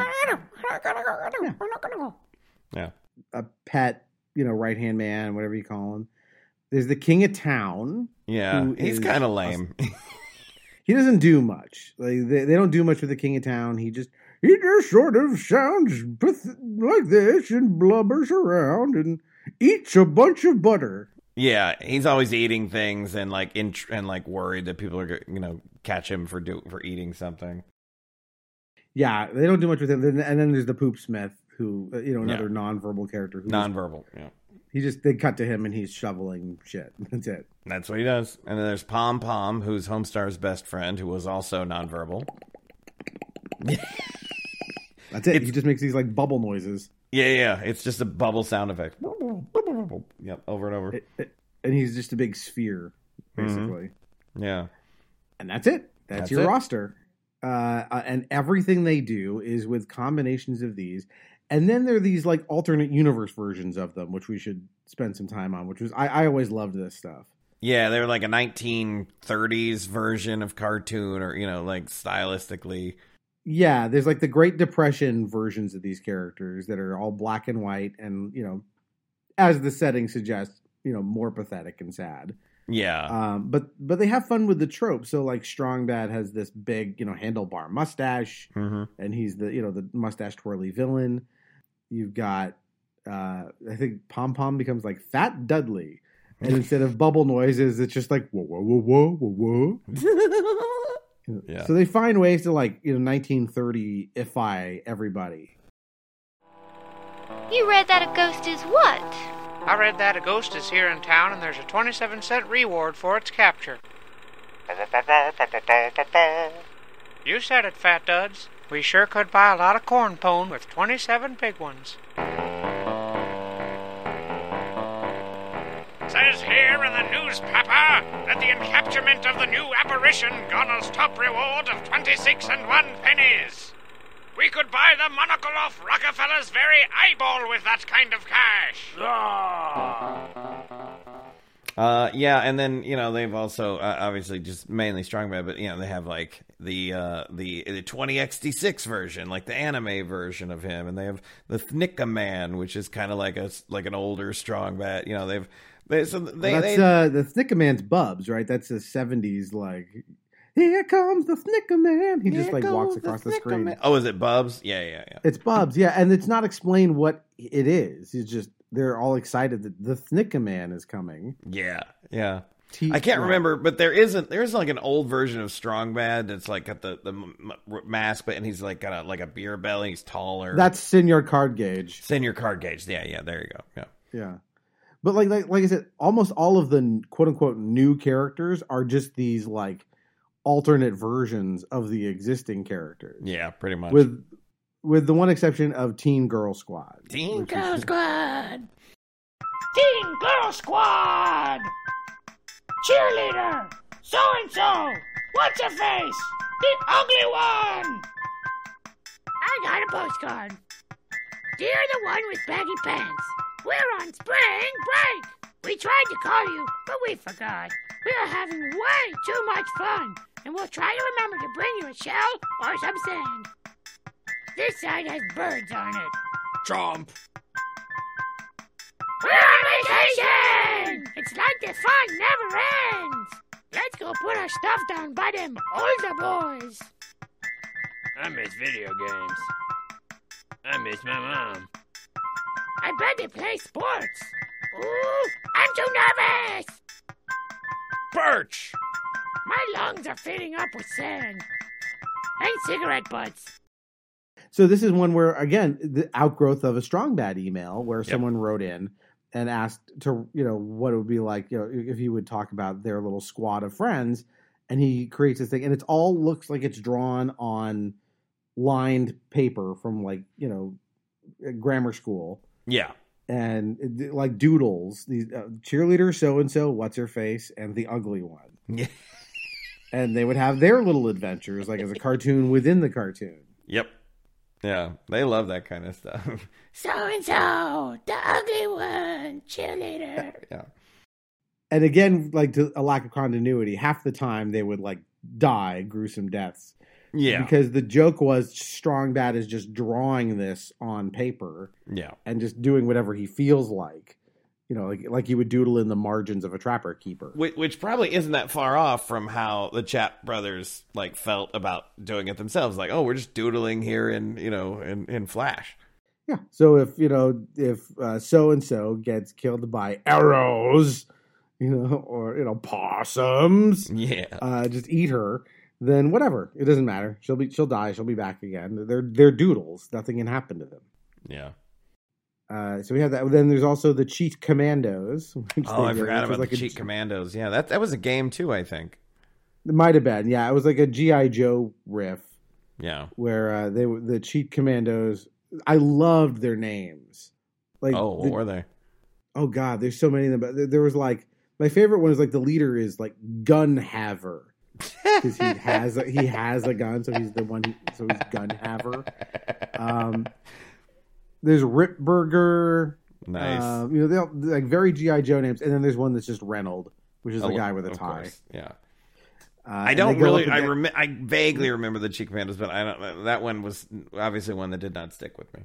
yeah. a pet, you know, right-hand man, whatever you call him. There's the King of Town. Yeah, he's kind of lame. Awesome. He doesn't do much. Like, they, they don't do much with the King of Town. He just, he just sort of sounds like this and blubbers around and eats a bunch of butter. Yeah, he's always eating things and like in, and like worried that people are, you know, catch him for do, for eating something. Yeah, they don't do much with him. And then there's the Poopsmith, who, you know, another yeah. nonverbal character. Who's, nonverbal, yeah. He just, they cut to him and he's shoveling shit. That's it. That's what he does. And then there's Pom Pom, who's Homestar's best friend, who was also nonverbal. That's it. It's, he just makes these like bubble noises. Yeah, yeah. It's just a bubble sound effect. Yep, over and over. It, it, and he's just a big sphere, basically. Mm-hmm. Yeah. And that's it. That's, that's your it. roster. Uh, and everything they do is with combinations of these. And then there are these like alternate universe versions of them, which we should spend some time on, which was, I, I always loved this stuff. Yeah, they were like a nineteen thirties version of cartoon, or, you know, like stylistically. Yeah, there's like the Great Depression versions of these characters that are all black and white and, you know, as the setting suggests, you know, more pathetic and sad. Yeah. Um, but but they have fun with the trope. So like Strong Bad has this big, you know, handlebar mustache, mm-hmm. and he's the, you know, the mustache twirly villain. You've got, uh, I think Pom Pom becomes like Fat Dudley. And instead of bubble noises, it's just like, whoa, whoa, whoa, whoa, whoa, whoa. yeah. So they find ways to, like, you know, nineteen thirty-ify everybody. You read that a ghost is what? I read that a ghost is here in town, and there's a twenty-seven cent reward for its capture. You said it, Fat Duds. We sure could buy a lot of corn pone with twenty-seven big ones. news, Papa, that the encapturement of the new apparition got us top reward of twenty-six and one pennies. We could buy the monocle off Rockefeller's very eyeball with that kind of cash. Ah. Uh, yeah, and then, you know, they've also, uh, obviously, just mainly Strong Bad, but, you know, they have, like, the uh, the, the twenty X D six version, like the anime version of him, and they have the Thnikkaman, which is kind of like a, like an older Strong Bad, you know, they've... They, so they, well, that's, they, uh, the Thnikkaman's Bubs, right? That's the seventies, like, here comes the Thnikkaman. He just, like, walks across the, the screen. Oh, is it Bubs? Yeah, yeah, yeah. It's Bubs, yeah, and it's not explained what it is. It's just... They're all excited that the Thnikkaman is coming. Yeah, yeah. T- I can't remember, but there isn't. There's like an old version of Strong Bad that's like got the the m- mask, but and he's like got a, like a beer belly. He's taller. That's Senor Cardgage. Senor Cardgage. Yeah, yeah. There you go. Yeah, yeah. But like like like I said, almost all of the quote unquote new characters are just these like alternate versions of the existing characters. Yeah, pretty much. With With the one exception of Teen Girl Squad. Teen Girl is... Squad! Teen Girl Squad! Cheerleader! So-and-so! What's her face? The ugly one! I got a postcard. Dear the one with baggy pants, we're on spring break! We tried to call you, but we forgot. We're having way too much fun, and we'll try to remember to bring you a shell or some sand. This side has birds on it. Chomp. We're on vacation! It's like the fun never ends. Let's go put our stuff down by them older boys. I miss video games. I miss my mom. I bet they play sports. Ooh, I'm too nervous. Perch. My lungs are filling up with sand. And cigarette butts. So this is one where, again, the outgrowth of a Strong Bad email where yep. someone wrote in and asked to, you know, what it would be like, you know, if he would talk about their little squad of friends, and he creates this thing, and it's all looks like it's drawn on lined paper from, like, you know, grammar school. Yeah. And like doodles, these uh, cheerleader, so-and-so, what's her face, and the ugly one. Yeah. And they would have their little adventures, like as a cartoon within the cartoon. Yep. Yeah, they love that kind of stuff. So-and-so, the ugly one, cheerleader. Yeah. And again, like to a lack of continuity, half the time they would like die gruesome deaths. Yeah. Because the joke was Strong Bad is just drawing this on paper. Yeah. And just doing whatever he feels like. You know, like like you would doodle in the margins of a trapper keeper. Which, which probably isn't that far off from how the Chap brothers, like, felt about doing it themselves. Like, oh, we're just doodling here in, you know, in, in Flash. Yeah. So if, you know, if uh, so-and-so gets killed by arrows, you know, or, you know, possums. Yeah. Uh, just eat her. Then whatever. It doesn't matter. She'll be, she'll die. She'll be back again. They're, they're doodles. Nothing can happen to them. Yeah. Uh, so we have that. Then there's also the Cheat Commandos. Which oh, I did, forgot about like the Cheat Commandos. Yeah, that that was a game too, I think. It might have been. Yeah, it was like a G I Joe riff. Yeah. Where uh, they the Cheat Commandos. I loved their names. Like, oh, what the, were they? Oh God, there's so many of them. But there was like my favorite one is like the leader is like Gun Haver. Because he has a, he has a gun, so he's the one. So he's Gun Haver. Um. There's Rip Burger. Nice. Uh, you know, they all, like very G I Joe names. And then there's one that's just Reynold, which is oh, the guy with a tie. Course. Yeah. Uh, I don't really, I rem- I vaguely remember the Cheat Commandos, but I don't, that one was obviously one that did not stick with me.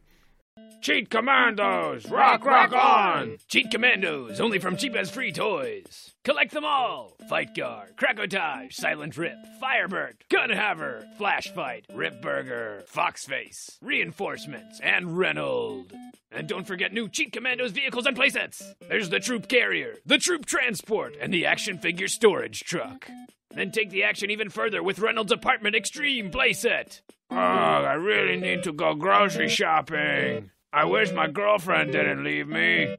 Cheat Commandos, rock, rock on! Cheat Commandos, only from Cheap as Free Toys. Collect them all! Fight Guard, Krakotage, Silent Rip, Firebird, Gunhaver, Flash Fight, Rip Burger, Foxface, Reinforcements, and Reynold. And don't forget new Cheat Commandos vehicles and playsets! There's the Troop Carrier, the Troop Transport, and the Action Figure Storage Truck. Then take the action even further with Reynold's Apartment Extreme playset. Oh, I really need to go grocery shopping. I wish my girlfriend didn't leave me.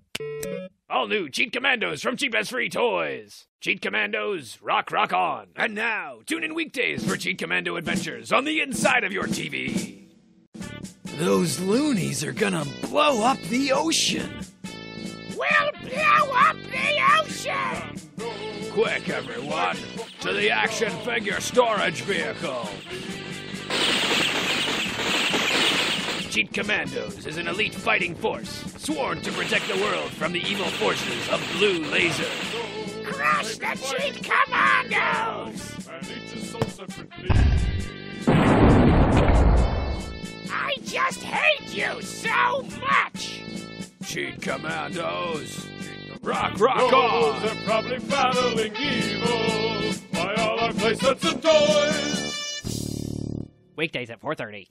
All new Cheat Commandos from Cheap as Free Toys. Cheat Commandos, rock, rock on. And now, tune in weekdays for Cheat Commando adventures on the inside of your T V. Those loonies are gonna blow up the ocean. We'll blow up the ocean! quick, everyone, to the action figure storage vehicle. Cheat Commandos is an elite fighting force sworn to protect the world from the evil forces of blue laser. Crush the Cheat Commandos! And each is so separately. I just hate you so much! Cheat Commandos! Rock, rock on! They're probably battling evil by all our playsets and toys. Weekdays at four thirty.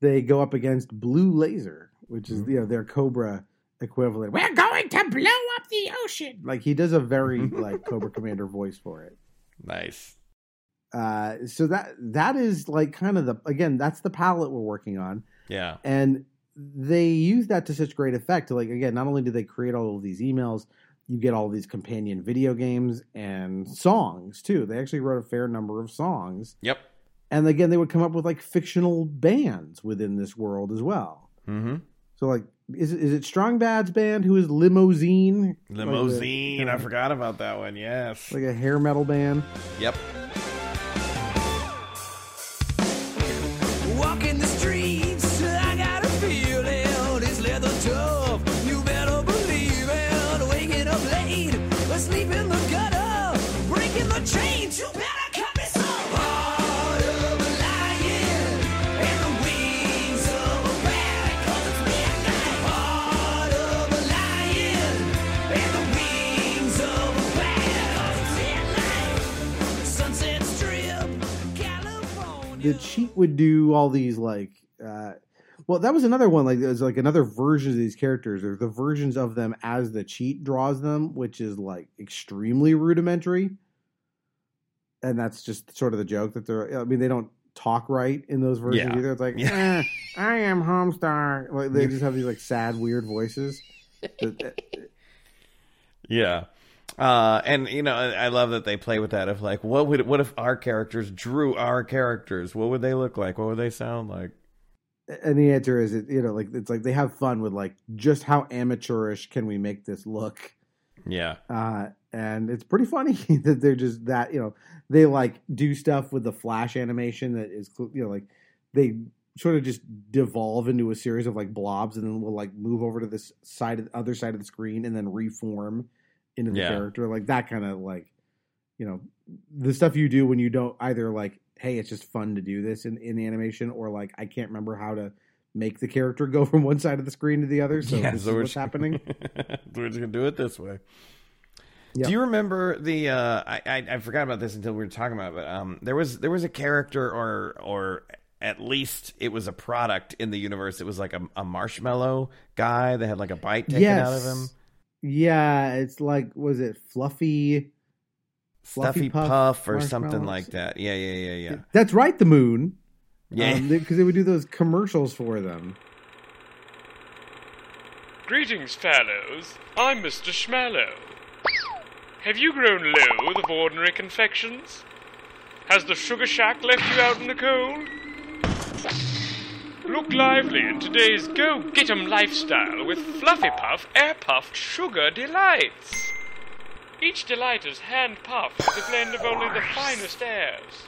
They go up against Blue Laser, which is, you know, their Cobra equivalent. We're going to blow up the ocean. Like, he does a very like Cobra Commander voice for it. Nice. Uh, so that that is like kind of the, again, that's the palette we're working on. Yeah. And they use that to such great effect. Like, again, not only do they create all of these emails, you get all of these companion video games and songs too. They actually wrote a fair number of songs. Yep. And again, they would come up with like fictional bands within this world as well. Mm-hmm. So like, is is it Strong Bad's band who is Limousine? Limousine, like the, I forgot about that one. Yes, like a hair metal band. Yep. Walking the streets, I got a feeling it's leather tough. You better believe it. Waking up late, asleep in the gutter, breaking the chains. You better. The Cheat would do all these like, uh, well, that was another one. Like there's like another version of these characters, or the versions of them as the Cheat draws them, which is like extremely rudimentary. And that's just sort of the joke that they're, I mean, they don't talk right in those versions yeah. either. It's like, yeah. eh, I am Homestar. Like, they just have these like sad, weird voices. yeah. Uh, and, you know, I love that they play with that of like, what would, what if our characters drew our characters? What would they look like? What would they sound like? And the answer is, it, you know, like, it's like they have fun with like, just how amateurish can we make this look? Yeah. Uh, and it's pretty funny that they're just that, you know, they like do stuff with the flash animation that is, you know, like they sort of just devolve into a series of like blobs and then will like move over to this side of the other side of the screen and then reform into the yeah. character, like that kind of like, you know, the stuff you do when you don't either like, hey, it's just fun to do this in, in animation, or like, I can't remember how to make the character go from one side of the screen to the other. So yeah, this so is what's happening. We're just gonna do it this way. Yep. Do you remember the, uh, I, I, I forgot about this until we were talking about it, but um, there was, there was a character or, or at least it was a product in the universe. It was like a, a marshmallow guy that had like a bite taken yes. out of him. Yeah, it's like, was it Fluffy, Fluffy Puff, Puff or something like that? Yeah, yeah, yeah, yeah. That's right, the moon. Yeah, because um, they, they would do those commercials for them. Greetings, fellows. I'm Mister Schmallow. Have you grown low with ordinary confections? Has the sugar shack left you out in the cold? Look lively in today's Go Get 'em lifestyle with Fluffy Puff Air Puffed Sugar Delights. Each delight is hand puffed with a blend of only the finest airs.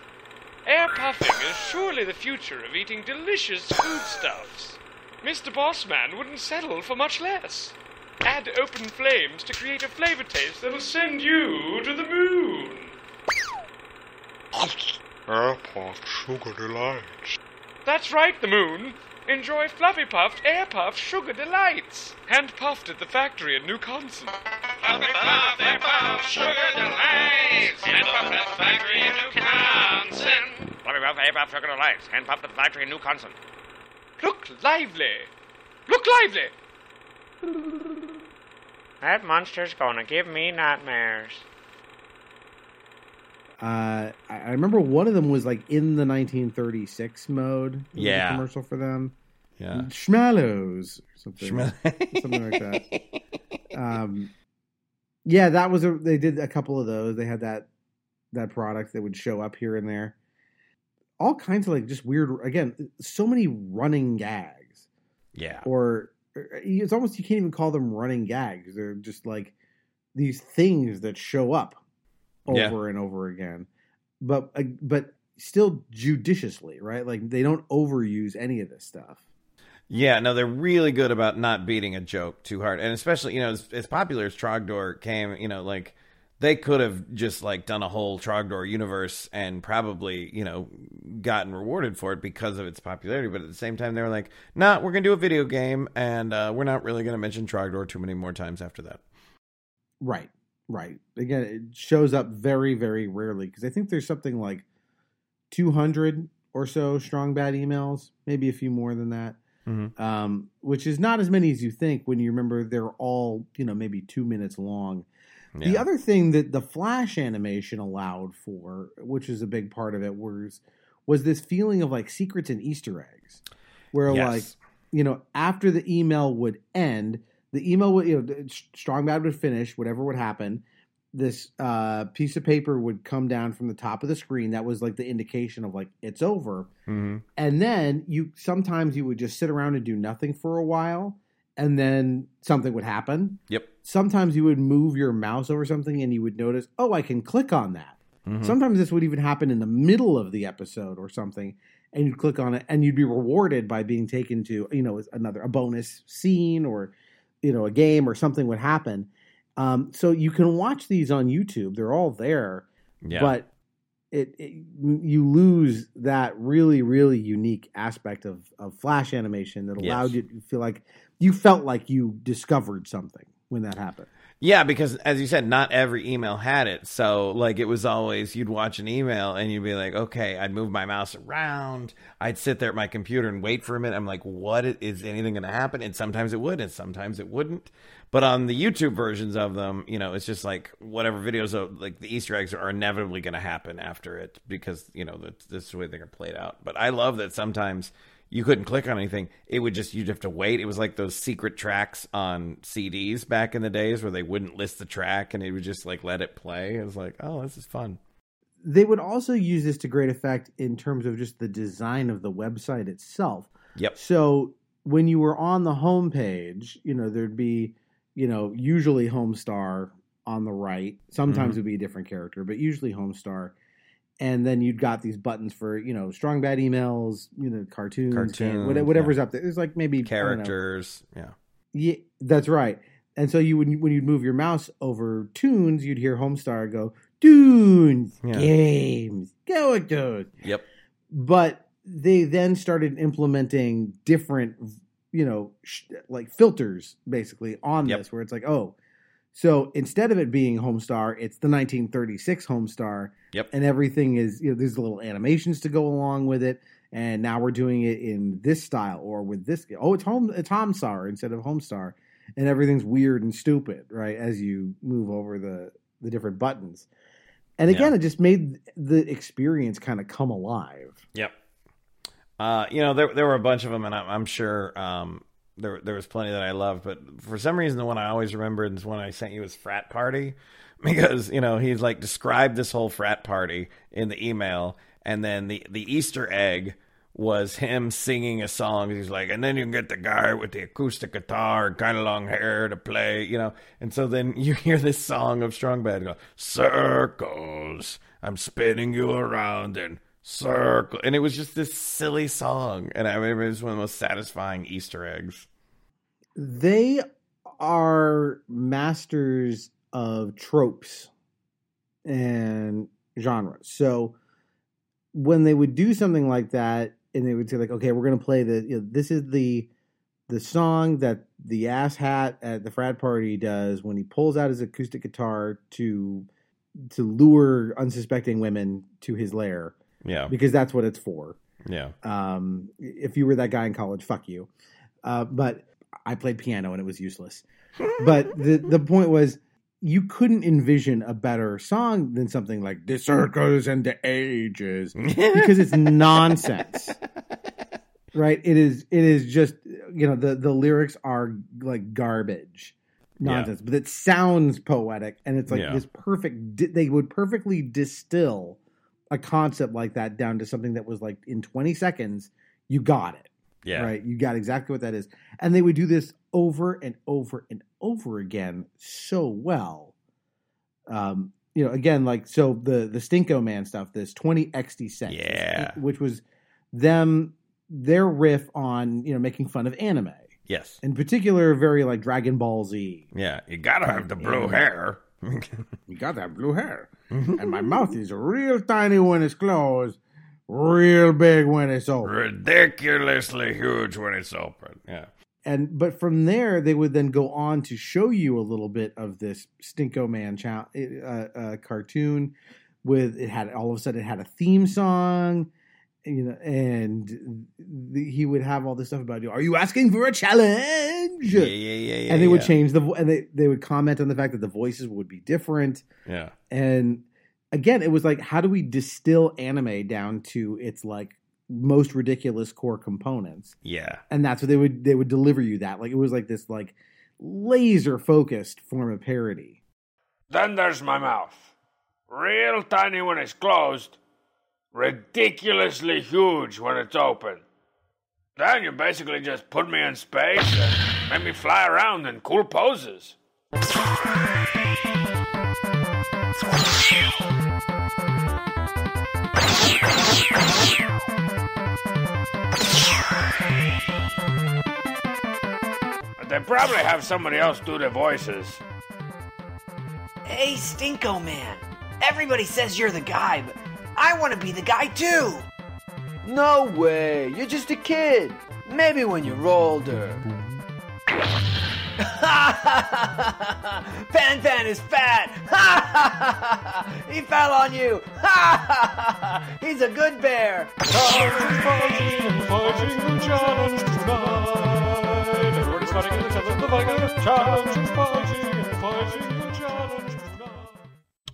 Air puffing is surely the future of eating delicious foodstuffs. Mister Bossman wouldn't settle for much less. Add open flames to create a flavor taste that'll send you to the moon. Air Puffed Sugar Delights. That's right, the moon. Enjoy Fluffy Puffed Air Puffed Sugar Delights. Hand puffed at the factory in New Consum. Fluffy Puffed Air Puffed Sugar Delights. Hand puffed at the factory in New Consum. Fluffy Puffed Air Puffed Sugar Delights. Hand puffed at the factory in New Consum. Look lively. Look lively. That monster's gonna give me nightmares. Uh, I remember one of them was like in the nineteen thirty-six mode. Yeah. A commercial for them. Yeah. Schmallows. Or something. Schmall- something like that. Um, yeah, that was a, they did a couple of those. They had that, that product that would show up here and there. All kinds of like just weird, again, so many running gags. Yeah. Or, or it's almost, you can't even call them running gags. They're just like these things that show up over yeah. and over again, but but still judiciously, right? Like they don't overuse any of this stuff. Yeah, no, they're really good about not beating a joke too hard, and especially, you know, as, as popular as Trogdor came, you know, like they could have just like done a whole Trogdor universe and probably, you know, gotten rewarded for it because of its popularity. But at the same time, they were like, "Nah, we're gonna do a video game, and uh, we're not really gonna mention Trogdor too many more times after that." Right, right. Again, it shows up very, very rarely because I think there's something like two hundred or so Strong Bad emails, maybe a few more than that. Mm-hmm. Um, which is not as many as you think when you remember they're all, you know, maybe two minutes long. Yeah. The other thing that the Flash animation allowed for, which is a big part of it, was was this feeling of like secrets and Easter eggs, where yes. like, you know, after the email would end, the email would, you know, Strong Bad would finish, whatever would happen. This uh, piece of paper would come down from the top of the screen. That was like the indication of like, it's over. Mm-hmm. And then you, sometimes you would just sit around and do nothing for a while and then something would happen. Yep. Sometimes you would move your mouse over something and you would notice, oh, I can click on that. Mm-hmm. Sometimes this would even happen in the middle of the episode or something, and you'd click on it and you'd be rewarded by being taken to, you know, another, a bonus scene or, you know, a game or something would happen. Um, so you can watch these on YouTube. They're all there, yeah. but it, it you lose that really, really unique aspect of, of Flash animation that allowed yes. you to feel like you felt like you discovered something when that happened. Yeah, because as you said, not every email had it. So like it was always you'd watch an email and you'd be like, okay, I'd move my mouse around. I'd sit there at my computer and wait for a minute. I'm like, what is anything going to happen? And sometimes it would and sometimes it wouldn't. But on the YouTube versions of them, you know, it's just like whatever videos of like the Easter eggs are inevitably going to happen after it because, you know, that's, that's the way they're played out. But I love that sometimes you couldn't click on anything. It would just, you'd have to wait. It was like those secret tracks on C Ds back in the days where they wouldn't list the track and it would just like let it play. It was like, oh, this is fun. They would also use this to great effect in terms of just the design of the website itself. Yep. So when you were on the homepage, you know, there'd be, you know, usually Homestar on the right. Sometimes mm-hmm. it would be a different character, but usually Homestar. And then you'd got these buttons for, you know, Strong Bad emails, you know, cartoons, cartoons and whatever's yeah. up there. There's like maybe characters. Yeah. Yeah, that's right. And so you would, when you'd move your mouse over tunes, you'd hear Homestar go, tunes, yeah. games, characters. Yep. But they then started implementing different, you know, sh- like filters basically on yep. this, where it's like, oh, so instead of it being Homestar, it's the nineteen thirty-six Homestar. Yep. And everything is, you know, there's little animations to go along with it. And now we're doing it in this style or with this. Oh, it's home, it's Homsar instead of Homestar. And everything's weird and stupid, right? As you move over the, the different buttons. And again, yeah. it just made the experience kind of come alive. Yep. Uh, you know, there, there were a bunch of them, and I'm, I'm sure, um, There there was plenty that I loved, but for some reason, the one I always remembered is one I sent you was Frat Party, because, you know, he's like described this whole frat party in the email. And then the, the Easter egg was him singing a song. He's like, and then you can get the guy with the acoustic guitar and kind of long hair to play, you know. And so then you hear this song of Strong Bad go, circles, I'm spinning you around and circle, and it was just this silly song, and I remember it was one of the most satisfying Easter eggs. They are masters of tropes and genres. So when they would do something like that, and they would say like, "Okay, we're going to play the you know, this is the the song that the asshat at the frat party does when he pulls out his acoustic guitar to to lure unsuspecting women to his lair." Yeah. Because that's what it's for. Yeah. Um, if you were that guy in college, fuck you. Uh, but I played piano and it was useless. But the, the point was, you couldn't envision a better song than something like The Circles and the Ages, because it's nonsense. Right? It is it is just, you know, the, the lyrics are like garbage. Nonsense. Yeah. But it sounds poetic, and it's like yeah. this perfect, they would perfectly distill a concept like that down to something that was like in twenty seconds, you got it. Yeah. Right. You got exactly what that is. And they would do this over and over and over again so well. Um, you know, again, like, so the, the Stinkoman stuff, this twenty X D cents, yeah, which was them, their riff on, you know, making fun of anime. Yes. In particular, very like Dragon Ball Z. Yeah. You gotta have the blue anime. hair. You gotta have blue hair. And my mouth is real tiny when it's closed, real big when it's open. Ridiculously huge when it's open. Yeah. And but from there, they would then go on to show you a little bit of this Stinkoman cha- uh, uh, cartoon. With it had all of a sudden it had a theme song, you know, and the, he would have all this stuff about you. Are you asking for a challenge? Yeah, yeah, yeah. yeah and they yeah. would change the and they they would comment on the fact that the voices would be different. Yeah. And again, it was like, how do we distill anime down to its like most ridiculous core components? Yeah. And that's what they would they would deliver you that. Like, it was like this like laser focused form of parody. Then there's my mouth. Real tiny when it's closed, ridiculously huge when it's open. Then you basically just put me in space and make me fly around in cool poses. They probably have somebody else do the voices. Hey, Stinkoman. Everybody says you're the guy, but I want to be the guy too. No way. You're just a kid. Maybe when you're older. Pan Pan is fat. He fell on you. He's a good bear.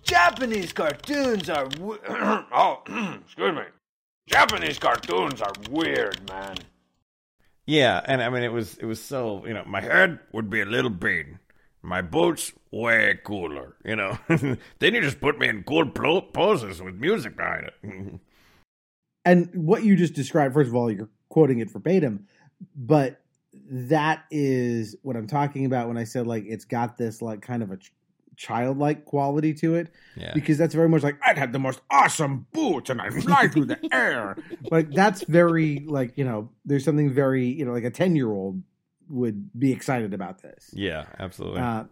Japanese cartoons are we- oh, excuse me. Japanese cartoons are weird, man. Yeah, and I mean, it was it was so, you know, my head would be a little bean. My boots, way cooler, you know. Then you just put me in cool pl- poses with music behind it. And what you just described, first of all, you're quoting it verbatim, but that is what I'm talking about when I said, like, it's got this, like, kind of a ch- childlike quality to it. Yeah. Because that's very much like, I'd have the most awesome boots and I fly through the air. Like, that's very, like, you know, there's something very, you know, like a ten-year-old would be excited about this. Yeah, absolutely. Uh,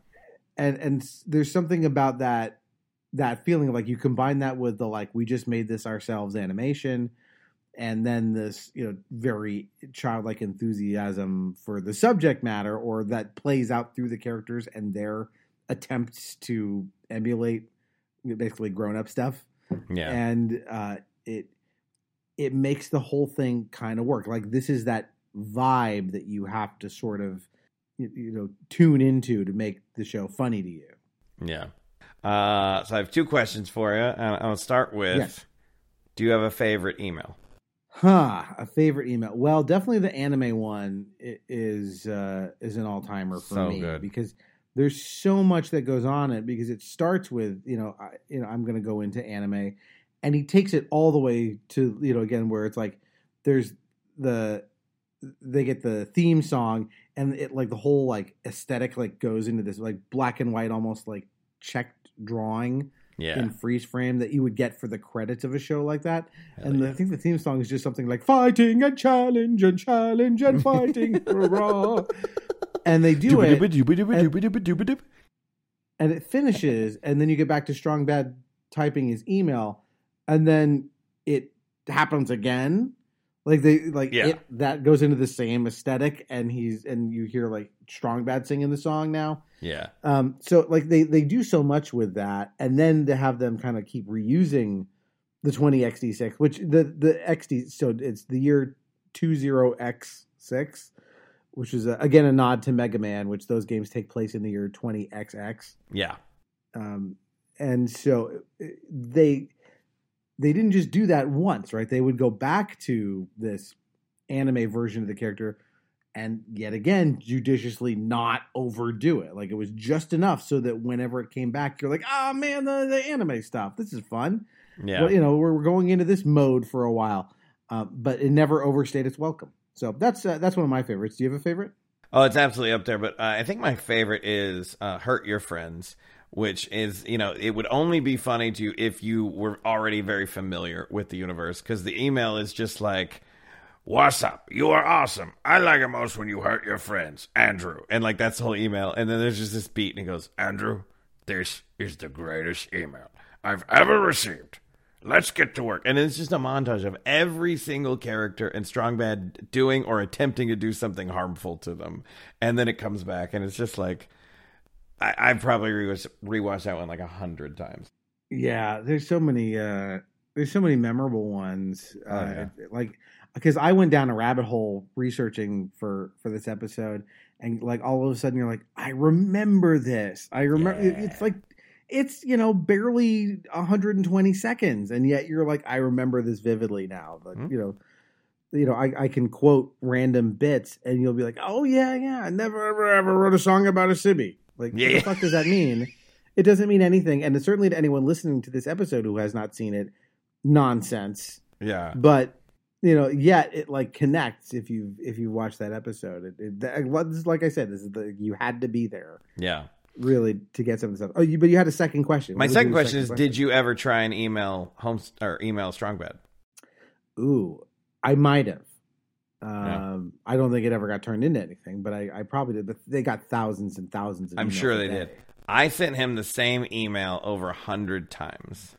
and and there's something about that that feeling of, like, you combine that with the, like, we just made this ourselves animation, and then this, you know, very childlike enthusiasm for the subject matter, or that plays out through the characters and their attempts to emulate basically grown-up stuff. Yeah. And uh, it it makes the whole thing kind of work. Like, this is that vibe that you have to sort of, you know, tune into to make the show funny to you. Yeah. Uh, so I have two questions for you. I'll start with, yes. Do you have a favorite email? Huh, a favorite email. Well, definitely the anime one is uh, is an all-timer for so me good. Because there's so much that goes on in it, because it starts with, you know, I, you know, I'm going to go into anime, and he takes it all the way to, you know, again, where it's like there's the they get the theme song, and it like the whole like aesthetic like goes into this like black and white almost like checked drawing. Yeah. In freeze frame that you would get for the credits of a show like that. Hell and yeah. I think the theme song is just something like fighting and challenge and challenge and fighting. Hurrah. And they do it. And, and it finishes. And then you get back to Strong Bad typing his email. And then it happens again. Like they like yeah. it, that goes into the same aesthetic, and he's and you hear like Strong Bad singing the song now. Yeah. Um. So like they, they do so much with that, and then to have them kind of keep reusing the twenty X D six, which the the X D, so it's the year two zero X six, which is a, again a nod to Mega Man, which those games take place in the year twenty X X. Yeah. Um. And so they. They didn't just do that once, right? They would go back to this anime version of the character and yet again judiciously not overdo it. Like, it was just enough so that whenever it came back, you're like, oh, man, the, the anime stuff. This is fun. Yeah. Well, you know, we're, we're going into this mode for a while, uh, but it never overstayed its welcome. So that's uh, that's one of my favorites. Do you have a favorite? Oh, it's absolutely up there. But uh, I think my favorite is uh, Hurt Your Friends, which is, you know, it would only be funny to you if you were already very familiar with the universe, because the email is just like, "What's up? You are awesome. I like it most when you hurt your friends, Andrew." And like, that's the whole email. And then there's just this beat and he goes, "Andrew, this is the greatest email I've ever received. Let's get to work." And it's just a montage of every single character in Strong Bad doing or attempting to do something harmful to them. And then it comes back and it's just like, I, I've probably rewatched, rewatched that one like a hundred times. Yeah, there's so many, uh, there's so many memorable ones. Uh, oh, yeah. Like, because I went down a rabbit hole researching for, for this episode, and like all of a sudden you're like, I remember this. I remember yeah. It's like, it's, you know, barely one hundred twenty seconds, and yet you're like, I remember this vividly now. Like, mm-hmm. you know, you know, I, I can quote random bits, and you'll be like, oh yeah, yeah, I never ever ever wrote a song about a sibby. Like, yeah. What the fuck does that mean? It doesn't mean anything, and it's certainly to anyone listening to this episode who has not seen it, nonsense. Yeah, but you know, yet it like connects if you if you watch that episode. It, it like I said, this is the, you had to be there. Yeah. Really, to get some of the stuff. Oh, you, but you had a second question. My second question second is: question? Did you ever try and email home or email Strong Bad? Ooh, I might have. Um, yeah. I don't think it ever got turned into anything, but I, I probably did. But they got thousands and thousands of. I'm sure they did. I sent him the same email over a hundred times,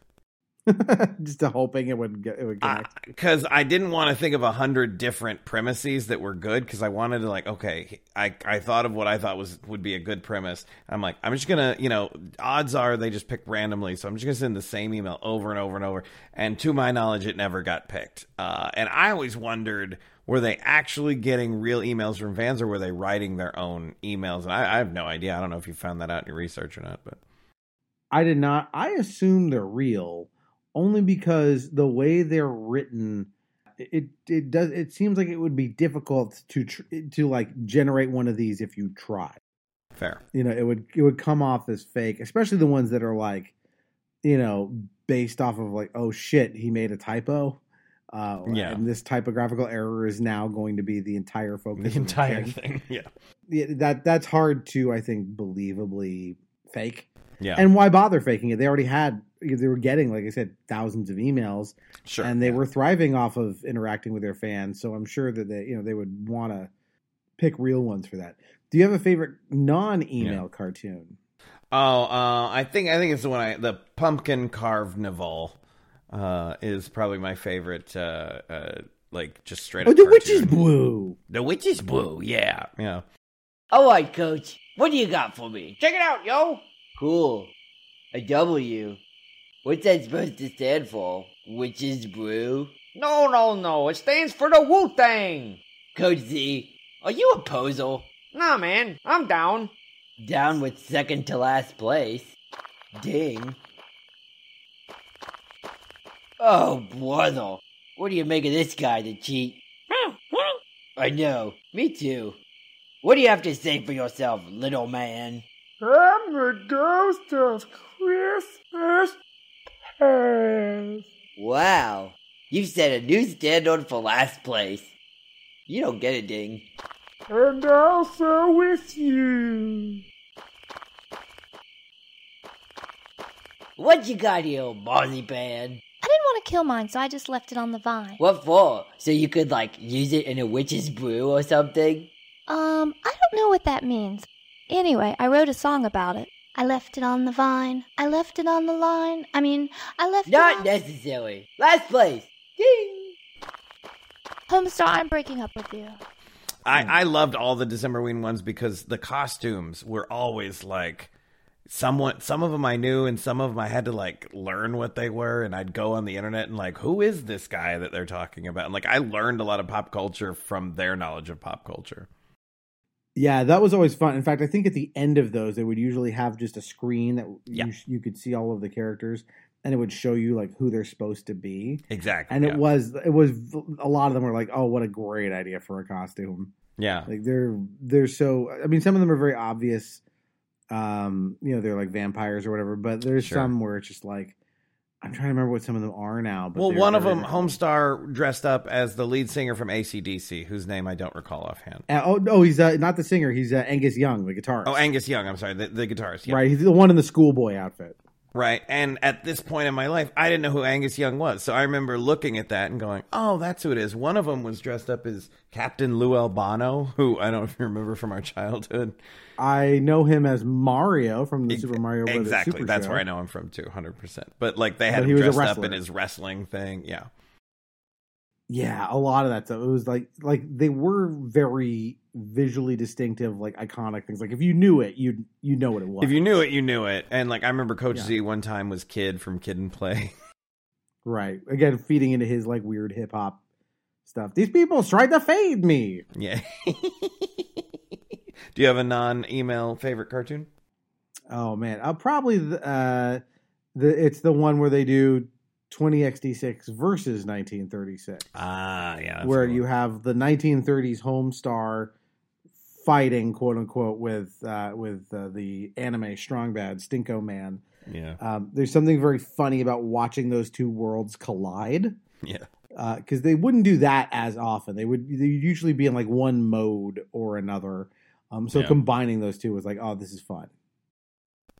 just hoping it would get, it would connect. Because uh, I didn't want to think of a hundred different premises that were good, because I wanted to like, okay, I, I thought of what I thought was would be a good premise. I'm like, I'm just gonna, you know, odds are they just pick randomly, so I'm just gonna send the same email over and over and over, and to my knowledge it never got picked. Uh, and I always wondered, were they actually getting real emails from fans, or were they writing their own emails? And I, I have no idea. I don't know if you found that out in your research or not, but I did not. I assume they're real. Only because the way they're written, it it does it seems like it would be difficult to tr- to like generate one of these if you try. Fair, you know, it would it would come off as fake, especially the ones that are like, you know, based off of like, oh shit, he made a typo, uh, yeah, and this typographical error is now going to be the entire focus, the entire the thing. thing, yeah. yeah, that that's hard to I think believably fake. Yeah, and why bother faking it? They already had. Because they were getting, like I said, thousands of emails, sure, and they yeah. were thriving off of interacting with their fans. So I'm sure that they, you know, they would want to pick real ones for that. Do you have a favorite non-email yeah. cartoon? Oh, uh, I think I think it's the one I the pumpkin carved Naval uh, is probably my favorite. Uh, uh, like just straight up. Oh, the cartoon. Witch is blue. The witch is blue. Yeah, yeah. All right, Coach. What do you got for me? Check it out, yo. Cool. A W. What's that supposed to stand for? Witch's Brew? No, no, no. It stands for the Wu-Tang. Coach Z, are you a posel? Nah, man. I'm down. Down with second to last place. Ding. Oh, brother. What do you make of this guy, the cheat? I know. Me too. What do you have to say for yourself, little man? I'm the ghost of Christmas. Wow, you've set a new standard for last place. You don't get it, Ding. And also with you. What you got here, old Marzipan? I didn't want to kill mine, so I just left it on the vine. What for? So you could, like, use it in a witch's brew or something? Um, I don't know what that means. Anyway, I wrote a song about it. I left it on the vine. I left it on the line. I mean, I left Not it Not necessary. Last place. Ding. Homestar, I'm breaking up with you. I, I loved all the Decemberween ones because the costumes were always like, somewhat, some of them I knew and some of them I had to like learn what they were. And I'd go on the internet and like, who is this guy that they're talking about? And like, I learned a lot of pop culture from their knowledge of pop culture. Yeah, that was always fun. In fact, I think at the end of those, they would usually have just a screen that yeah. you, you could see all of the characters, and it would show you like who they're supposed to be. Exactly. And yeah. it was it was a lot of them were like, oh, what a great idea for a costume. Yeah, like they're they're so. I mean, some of them are very obvious. Um, you know, they're like vampires or whatever, but there's sure. some where it's just like, I'm trying to remember what some of them are now. But well, one of them, Homestar, dressed up as the lead singer from A C D C, whose name I don't recall offhand. Uh, oh, no, he's uh, not the singer. He's uh, Angus Young, the guitarist. Oh, Angus Young. I'm sorry, the, the guitarist. Yep. Right. He's the one in the schoolboy outfit. Right. And at this point in my life, I didn't know who Angus Young was. So I remember looking at that and going, oh, that's who it is. One of them was dressed up as Captain Lou Albano, who I don't know if you remember from our childhood. I know him as Mario from the Super Mario Brothers. Exactly. Super that's Show. Where I know him from, too, one hundred percent. But like they had but him dressed up in his wrestling thing. Yeah. Yeah. A lot of that stuff. It was like like they were very visually distinctive, like iconic things. Like if you knew it, you'd you know what it was. If you knew it, you knew it. And like I remember Coach yeah. Z one time was Kid from Kid and Play. Right. Again, feeding into his like weird hip hop stuff. These people tried to fade me. Yeah. Do you have a non-email favorite cartoon? Oh man, I'll probably uh the it's the one where they do twenty X D six versus nineteen thirty-six. Ah, yeah. That's where cool. You have the nineteen thirties Homestar fighting, quote unquote, with uh, with uh, the anime Strong Bad, Stinkoman. Yeah. Um, there's something very funny about watching those two worlds collide. Yeah. Because uh, they wouldn't do that as often. They would they'd usually be in like one mode or another. Um, so yeah. Combining those two was like, oh, this is fun.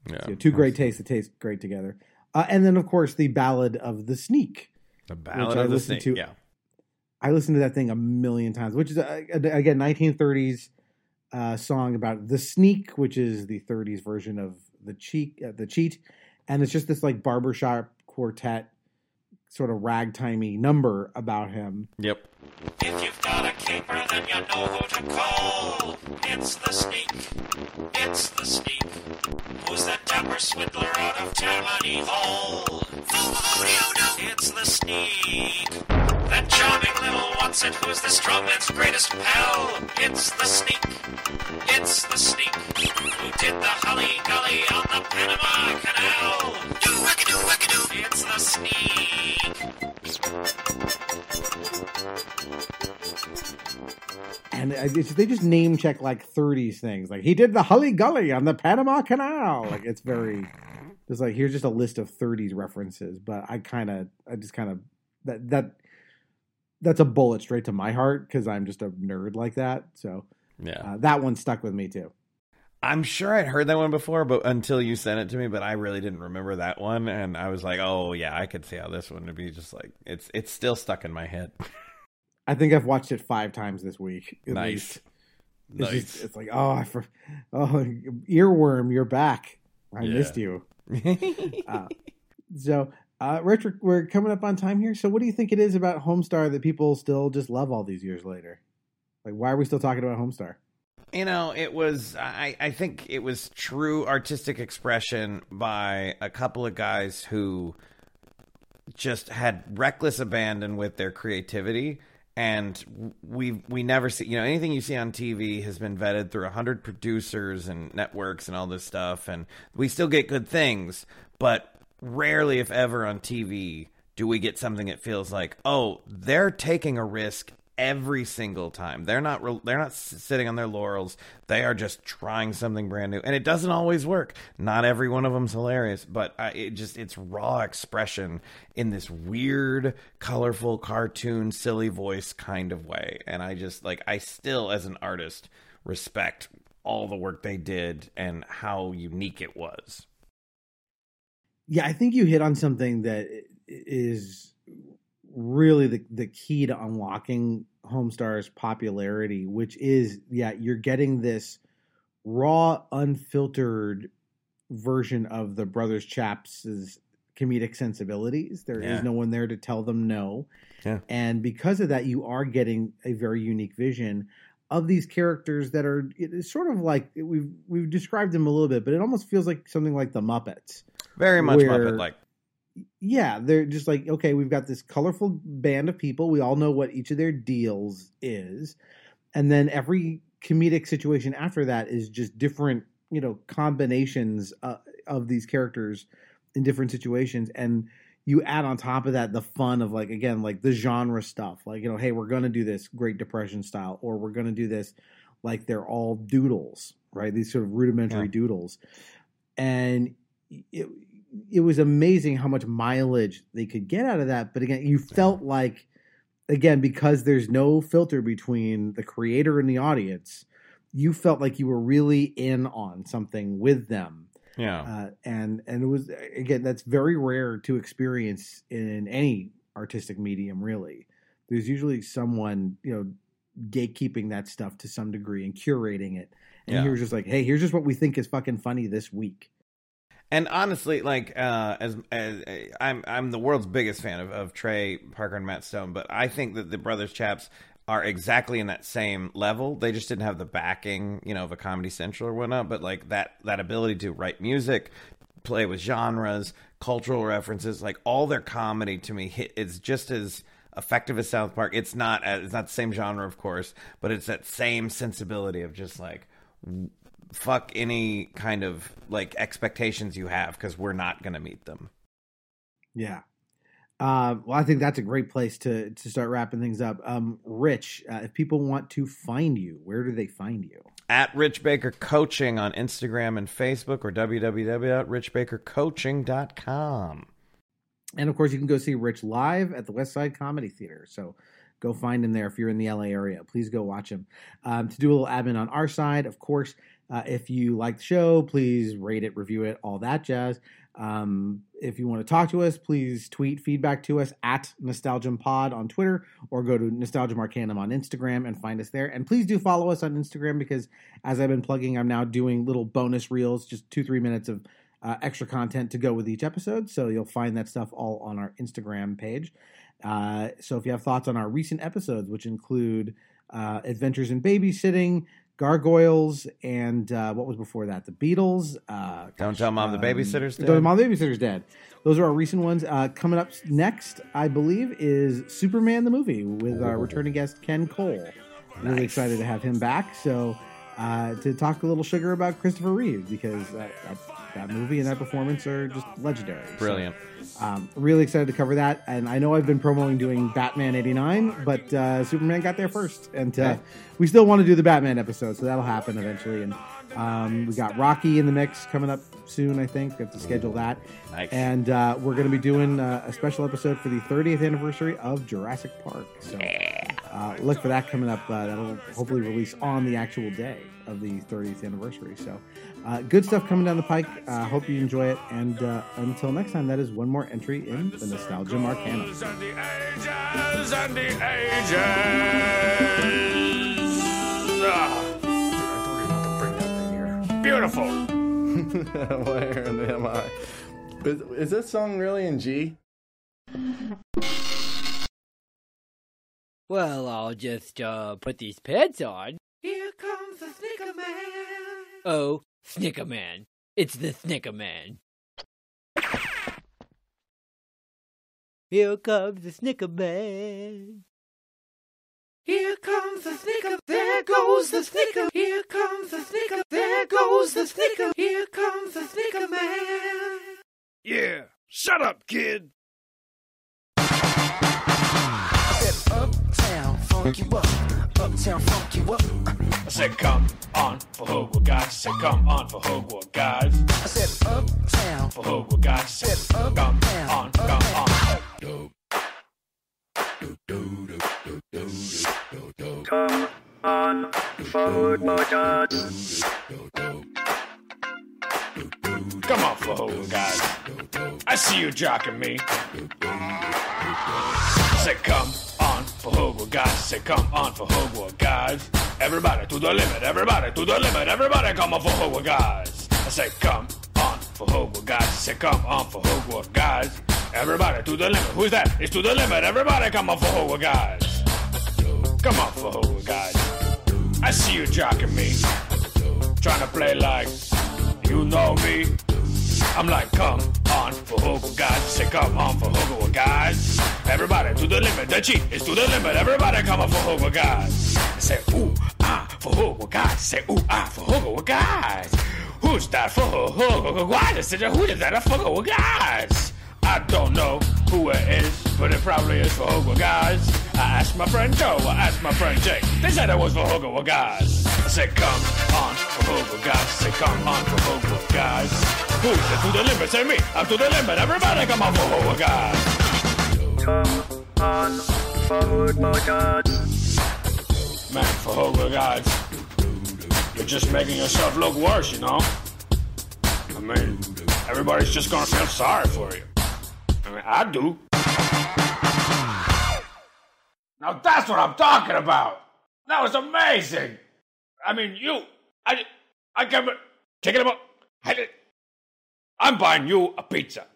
Yeah. So two great tastes that taste great together. Uh, and then, of course, the Ballad of the Sneak. The Ballad of the Sneak, to, yeah. I listened to that thing a million times, which is, uh, again, nineteen thirties uh, song about the sneak, which is the thirties version of the cheat, uh, the cheat. And it's just this, like, barbershop quartet sort of ragtimey number about him. Yep. If you've got a caper, then you know who to call. It's the sneak. It's the sneak. Who's that dapper swindler out of Tammany Hall? It's the sneak. That charming little Watson, who's the strongman's greatest pal. It's the sneak. It's the sneak. Who did the holly golly on the Panama Canal? Do wackadoo wackadoo. It's the sneak. And it's, they just name check like thirties things. Like he did the Hully Gully on the Panama Canal. Like it's very, it's like here's just a list of thirties references. But I kind of, I just kind of that that that's a bullet straight to my heart because I'm just a nerd like that. So yeah, uh, that one stuck with me too. I'm sure I'd heard that one before, but until you sent it to me, but I really didn't remember that one. And I was like, oh yeah, I could see how this one would be just like it's it's still stuck in my head. I think I've watched it five times this week. Nice. It's nice. Just, it's like, oh, I for, oh, earworm, you're back. I yeah. missed you. uh, so, uh, Rich, we're coming up on time here. So what do you think it is about Homestar that people still just love all these years later? Like, why are we still talking about Homestar? You know, it was, I, I think it was true artistic expression by a couple of guys who just had reckless abandon with their creativity. And we we never see, you know, anything you see on T V has been vetted through a hundred producers and networks and all this stuff. And we still get good things, but rarely, if ever, on T V do we get something that feels like, oh, they're taking a risk every single time. They're not re- they're not sitting on their laurels. They are just trying something brand new, and it doesn't always work. Not every one of them's hilarious, but I, it just it's raw expression in this weird, colorful, cartoon, silly voice kind of way. And I just like I still, as an artist, respect all the work they did and how unique it was. Yeah, I think you hit on something that is really the, the key to unlocking Homestar's popularity, which is, yeah, you're getting this raw, unfiltered version of the Brothers Chaps' comedic sensibilities. There yeah. is no one there to tell them no. Yeah. And because of that, you are getting a very unique vision of these characters that are it's sort of like we've, we've described them a little bit, but it almost feels like something like the Muppets. Very much Muppet-like. Yeah, they're just like, okay, we've got this colorful band of people. We all know what each of their deals is. And then every comedic situation after that is just different, you know, combinations uh, of these characters in different situations. And you add on top of that the fun of like, again, like the genre stuff. Like, you know, hey, we're going to do this Great Depression style, or we're going to do this like they're all doodles, right? These sort of rudimentary yeah. doodles. And it, it was amazing how much mileage they could get out of that. But again, you felt like, again, because there's no filter between the creator and the audience, you felt like you were really in on something with them. Yeah. Uh, and, and it was, again, that's very rare to experience in any artistic medium, really. There's usually someone, you know, gatekeeping that stuff to some degree and curating it. And yeah. He was just like, hey, here's just what we think is fucking funny this week. And honestly, like, uh, as, as I'm, I'm the world's biggest fan of, of Trey Parker and Matt Stone, but I think that the Brothers Chaps are exactly in that same level. They just didn't have the backing, you know, of a Comedy Central or whatnot. But like that, that ability to write music, play with genres, cultural references, like all their comedy to me hit, it's just as effective as South Park. It's not, it's not the same genre, of course, but it's that same sensibility of just like, fuck any kind of like expectations you have, because we're not going to meet them. Yeah. Uh, well, I think that's a great place to to start wrapping things up. Um, Rich, uh, if people want to find you, where do they find you? At Rich Baker Coaching on Instagram and Facebook, or w w w dot rich baker coaching dot com. And of course, you can go see Rich live at the West Side Comedy Theater. So go find him there if you're in the L A area. Please go watch him. Um, to do a little admin on our side, of course, uh, if you like the show, please rate it, review it, all that jazz. Um, if you want to talk to us, please tweet feedback to us at NostalgiumPod on Twitter, or go to NostalgiumArcanum on Instagram and find us there. And please do follow us on Instagram, because as I've been plugging, I'm now doing little bonus reels, just two, three minutes of uh, extra content to go with each episode. So you'll find that stuff all on our Instagram page. Uh, so if you have thoughts on our recent episodes, which include uh, Adventures in Babysitting, Gargoyles, and uh, what was before that? The Beatles. Uh, gosh, Don't Tell Mom um, the Babysitter's Dead. Don't Tell Mom the Babysitter's Dead. Those are our recent ones. Uh, coming up next, I believe, is Superman the Movie with our returning guest, Ken Cole. Nice. Really excited to have him back. So uh, to talk a little sugar about Christopher Reeve, because that, that, that movie and that performance are just legendary. Brilliant. So, um, really excited to cover that. And I know I've been promoting doing Batman eighty-nine, but uh, Superman got there first. And uh, yeah. We still want to do the Batman episode, so that'll happen eventually. And um, we got Rocky in the mix coming up soon, I think. We have to schedule that. Nice. And uh, we're going to be doing uh, a special episode for the thirtieth anniversary of Jurassic Park. So yeah. uh, look for that coming up. Uh, that'll hopefully release on the actual day of the thirtieth anniversary. So uh, good stuff coming down the pike. Uh, hope you enjoy it. And uh, until next time, that is one more entry in the Nostalgia Arcanum. And the ages and the ages. Ah, dude, I don't even have to bring that thing here. Beautiful. Where am I? Is, is this song really in G? Well, I'll just uh, put these pants on. Here comes the Thnikkaman. Oh, Thnikkaman. It's the Thnikkaman. Here comes the Thnikkaman. Here comes the Snicker, there goes the Snicker. Here comes the Snicker, there goes the Snicker. Here comes the Snicker Man. Yeah, shut up, kid. Step uptown, funk you up. Uptown, funk you up. I said, come on for Fhqwhgads. I said, come on for Fhqwhgads. I said, uptown for Fhqwhgads. I said, up, come on, come on. Dope. Do, do, do, do, do, do, do. Come on, Fhqwhgads. Come on, Fhqwhgads. I see you jocking me. Say, come on, Fhqwhgads. Say, come on, Fhqwhgads. Everybody to the limit, everybody to the limit, everybody come on, Fhqwhgads. I say, come on, Fhqwhgads. Say, come on, Fhqwhgads. Everybody to the limit. Who's that? It's to the limit. Everybody come on for Fhqwhgads. Come on for Fhqwhgads. I see you jocking me. Trying to play like you know me. I'm like, come on for Fhqwhgads. Say, come on for Fhqwhgads. Everybody to the limit. The cheat is to the limit. Everybody come on for Fhqwhgads. Say, ooh, ah, for Fhqwhgads. Say, ooh, ah, for Fhqwhgads. Who's that for Fhqwhgads? Who is that for Fhqwhgads? I don't know who it is, but it probably is for Fhqwhgads. I asked my friend Joe, I asked my friend Jake. They said I was for Fhqwhgads. I said, come on for Fhqwhgads. I said, come on for Fhqwhgads. Who's it to the limit? Say me, I'm to the limit. Everybody come on for Fhqwhgads. Come on for Fhqwhgads. Man, for Fhqwhgads, you're just making yourself look worse, you know? I mean, everybody's just gonna feel sorry for you. I mean, I do. Now that's what I'm talking about! That was amazing! I mean, you... I... I can't... Take it up. I'm buying you a pizza.